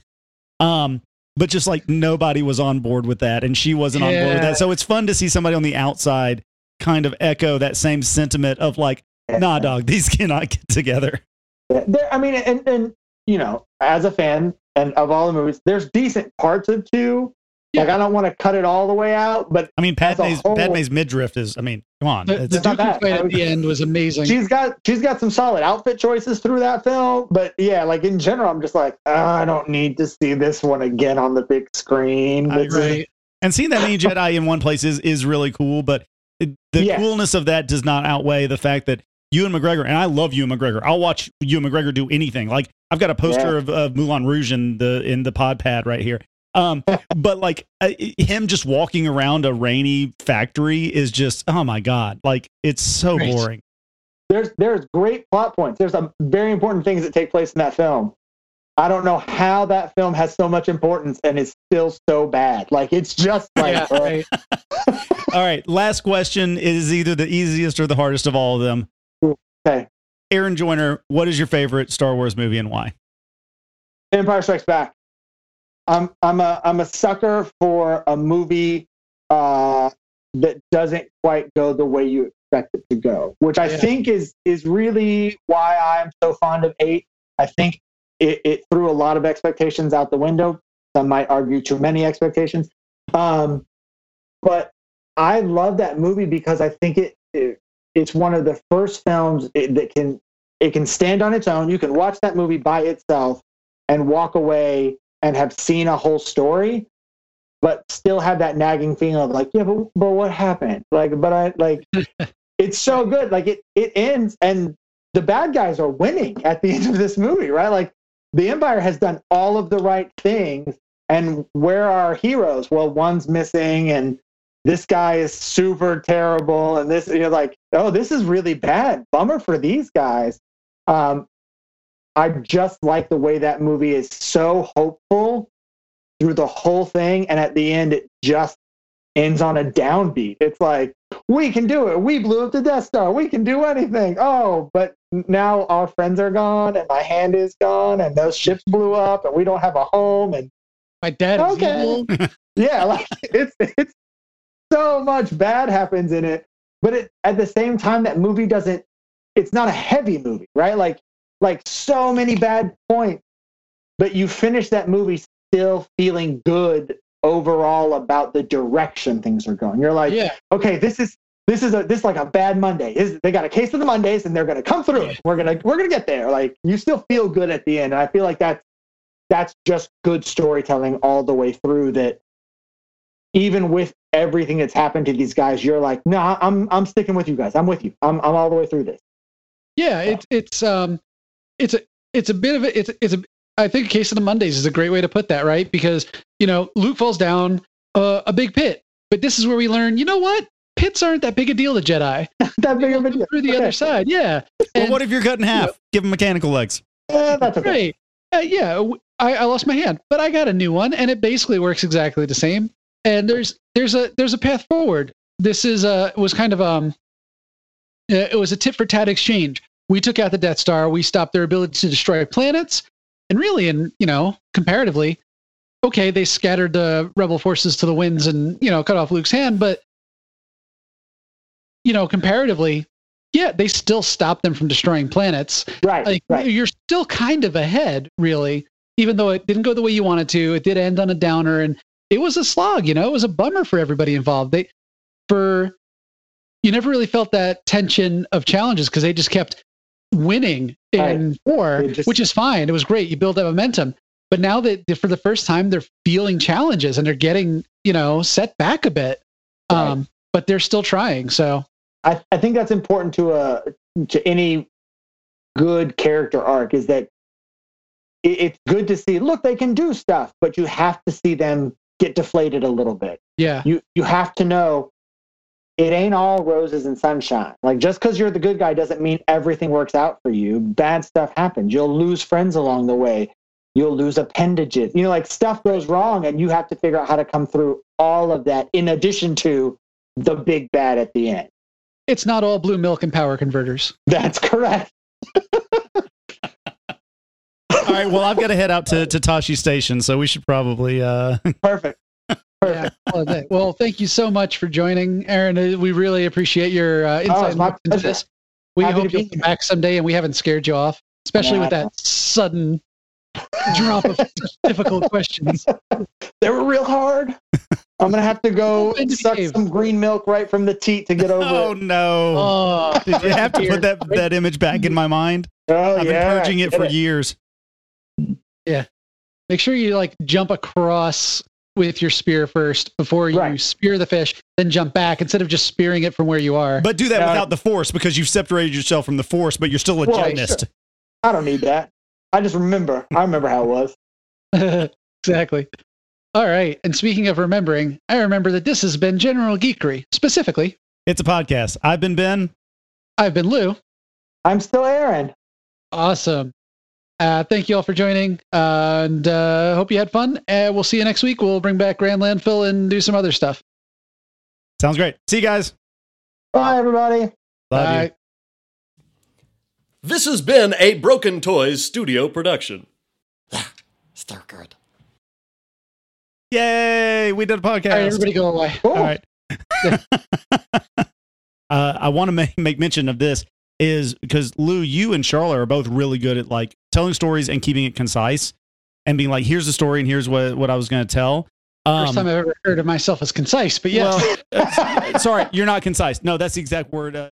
Um, but just like nobody was on board with that, and she wasn't yeah. on board with that. So it's fun to see somebody on the outside kind of echo that same sentiment of like, nah, dog, these cannot get together. Yeah. There, I mean, and, and, you know, as a fan and of all the movies, there's decent parts of two. Yeah. Like, I don't want to cut it all the way out, but I mean, Padme's, whole, Padme's midriff is, I mean, come on. The, the Dooku fight at the end was amazing. She's got, she's got some solid outfit choices through that film, but yeah, like in general, I'm just like, oh, I don't need to see this one again on the big screen. I agree. And seeing that many Jedi in one place is, is really cool, but it, the yes. coolness of that does not outweigh the fact that Ewan McGregor, and I love Ewan McGregor. I'll watch Ewan McGregor do anything. Like I've got a poster yeah. of, of Moulin Rouge in the, in the pod pad right here. Um, but like uh, him just walking around a rainy factory is just, oh my God. Like it's so great. boring. There's, there's great plot points. There's some very important things that take place in that film. I don't know how that film has so much importance and is still so bad. Like it's just like, yeah, right. All right. Last question is either the easiest or the hardest of all of them. Okay. Aaron Joyner, what is your favorite Star Wars movie and why? Empire Strikes Back. I'm I'm a I'm a sucker for a movie uh, that doesn't quite go the way you expect it to go, which I yeah. think is is really why I'm so fond of eight. I think it, it threw a lot of expectations out the window. Some might argue too many expectations. Um, but I love that movie because I think it, it it's one of the first films it, that can it can stand on its own. You can watch that movie by itself and walk away and have seen a whole story, but still have that nagging feeling of like, yeah, but, but what happened? Like, but I like, it's so good. Like it, it ends and the bad guys are winning at the end of this movie, right? Like the Empire has done all of the right things. And where are our heroes? Well, one's missing and this guy is super terrible. And this, you're like, oh, this is really bad. Bummer for these guys. Um, I just like the way that movie is so hopeful through the whole thing. And at the end, it just ends on a downbeat. It's like, we can do it. We blew up the Death Star. We can do anything. Oh, but now our friends are gone and my hand is gone and those ships blew up and we don't have a home. And my dad is evil. Yeah, like it's, it's so much bad happens in it. But it, at the same time, that movie doesn't, it's not a heavy movie, right? Like, Like so many bad points, but you finish that movie still feeling good overall about the direction things are going. You're like, yeah. okay, this is this is a this is like a bad Monday. Is they got a case of the Mondays and they're gonna come through it. We're gonna we're gonna get there. Like you still feel good at the end. And I feel like that's that's just good storytelling all the way through. That even with everything that's happened to these guys, you're like, no, nah, I'm I'm sticking with you guys. I'm with you. I'm I'm all the way through this. Yeah, so. it, it's um. It's a, it's a bit of a, it's, it's a, I think Case of the Mondays is a great way to put that, right? Because, you know, Luke falls down uh, a big pit, but this is where we learn, you know what? Pits aren't that big a deal to Jedi. that big of a deal. Through the okay. other side, yeah. And, well, what if you're cut in half? You know, give him mechanical legs. Uh, that's okay. Right. Uh, yeah, I, I lost my hand, but I got a new one, and it basically works exactly the same. And there's there's a there's a path forward. This is a was kind of um, it was a tit for tat exchange. We took out the Death Star. We stopped their ability to destroy planets. And really, and you know, comparatively, okay, they scattered the rebel forces to the winds and, you know, cut off Luke's hand. But, you know, comparatively, yeah, they still stopped them from destroying planets. Right, like, right. You're still kind of ahead, really, even though it didn't go the way you wanted to. It did end on a downer. And it was a slog, you know, it was a bummer for everybody involved. They, for, you never really felt that tension of challenges because they just kept winning in right. war, just, which is fine. It was great. You build that momentum, but now that for the first time they're feeling challenges and they're getting, you know, set back a bit, right. um, but they're still trying. So I, I think that's important to a, to any good character arc is that it, it's good to see, look, they can do stuff, but you have to see them get deflated a little bit. Yeah. You, you have to know, it ain't all roses and sunshine. Like, just because you're the good guy doesn't mean everything works out for you. Bad stuff happens. You'll lose friends along the way. You'll lose appendages. You know, like, stuff goes wrong, and you have to figure out how to come through all of that in addition to the big bad at the end. It's not all blue milk and power converters. That's correct. All right, well, I've got to head out to Tashi Station, so we should probably... Uh... Perfect. Yeah, well, thank you so much for joining, Aaron. We really appreciate your uh, insight oh, into this. We Happy hope you'll come back someday, and we haven't scared you off, especially yeah, with that sudden drop of difficult questions. They were real hard. I'm gonna have to go to suck behave. some green milk right from the teat to get over oh, it. Oh no! Oh, Did you have to put that that image back in my mind? Oh, I've yeah, been purging it for it. years. Yeah, make sure you like jump across with your spear first before you right. spear the fish, then jump back instead of just spearing it from where you are. But do that uh, without the force, because you've separated yourself from the force, but you're still a well, gymnast. Sure. I don't need that. I just remember. I remember how it was. Exactly. All right. And speaking of remembering, I remember that this has been General Geekery, specifically. It's a podcast. I've been Ben. I've been Lou. I'm still Aaron. Awesome. Uh, thank you all for joining, uh, and uh, hope you had fun. Uh, we'll see you next week. We'll bring back Grand Landfill and do some other stuff. Sounds great. See you guys. Bye, everybody. Love Bye. You. This has been a Broken Toys studio production. Yeah, still good. Yay! Yay, we did a podcast. All right, everybody go away. Ooh. All right. uh, I want to make, make mention of this is because Lou, you and Charla are both really good at like telling stories and keeping it concise and being like, here's the story and here's what, what I was going to tell. Um, First time I've ever heard of myself as concise, but yes. Well, sorry, you're not concise. No, that's the exact word. Uh,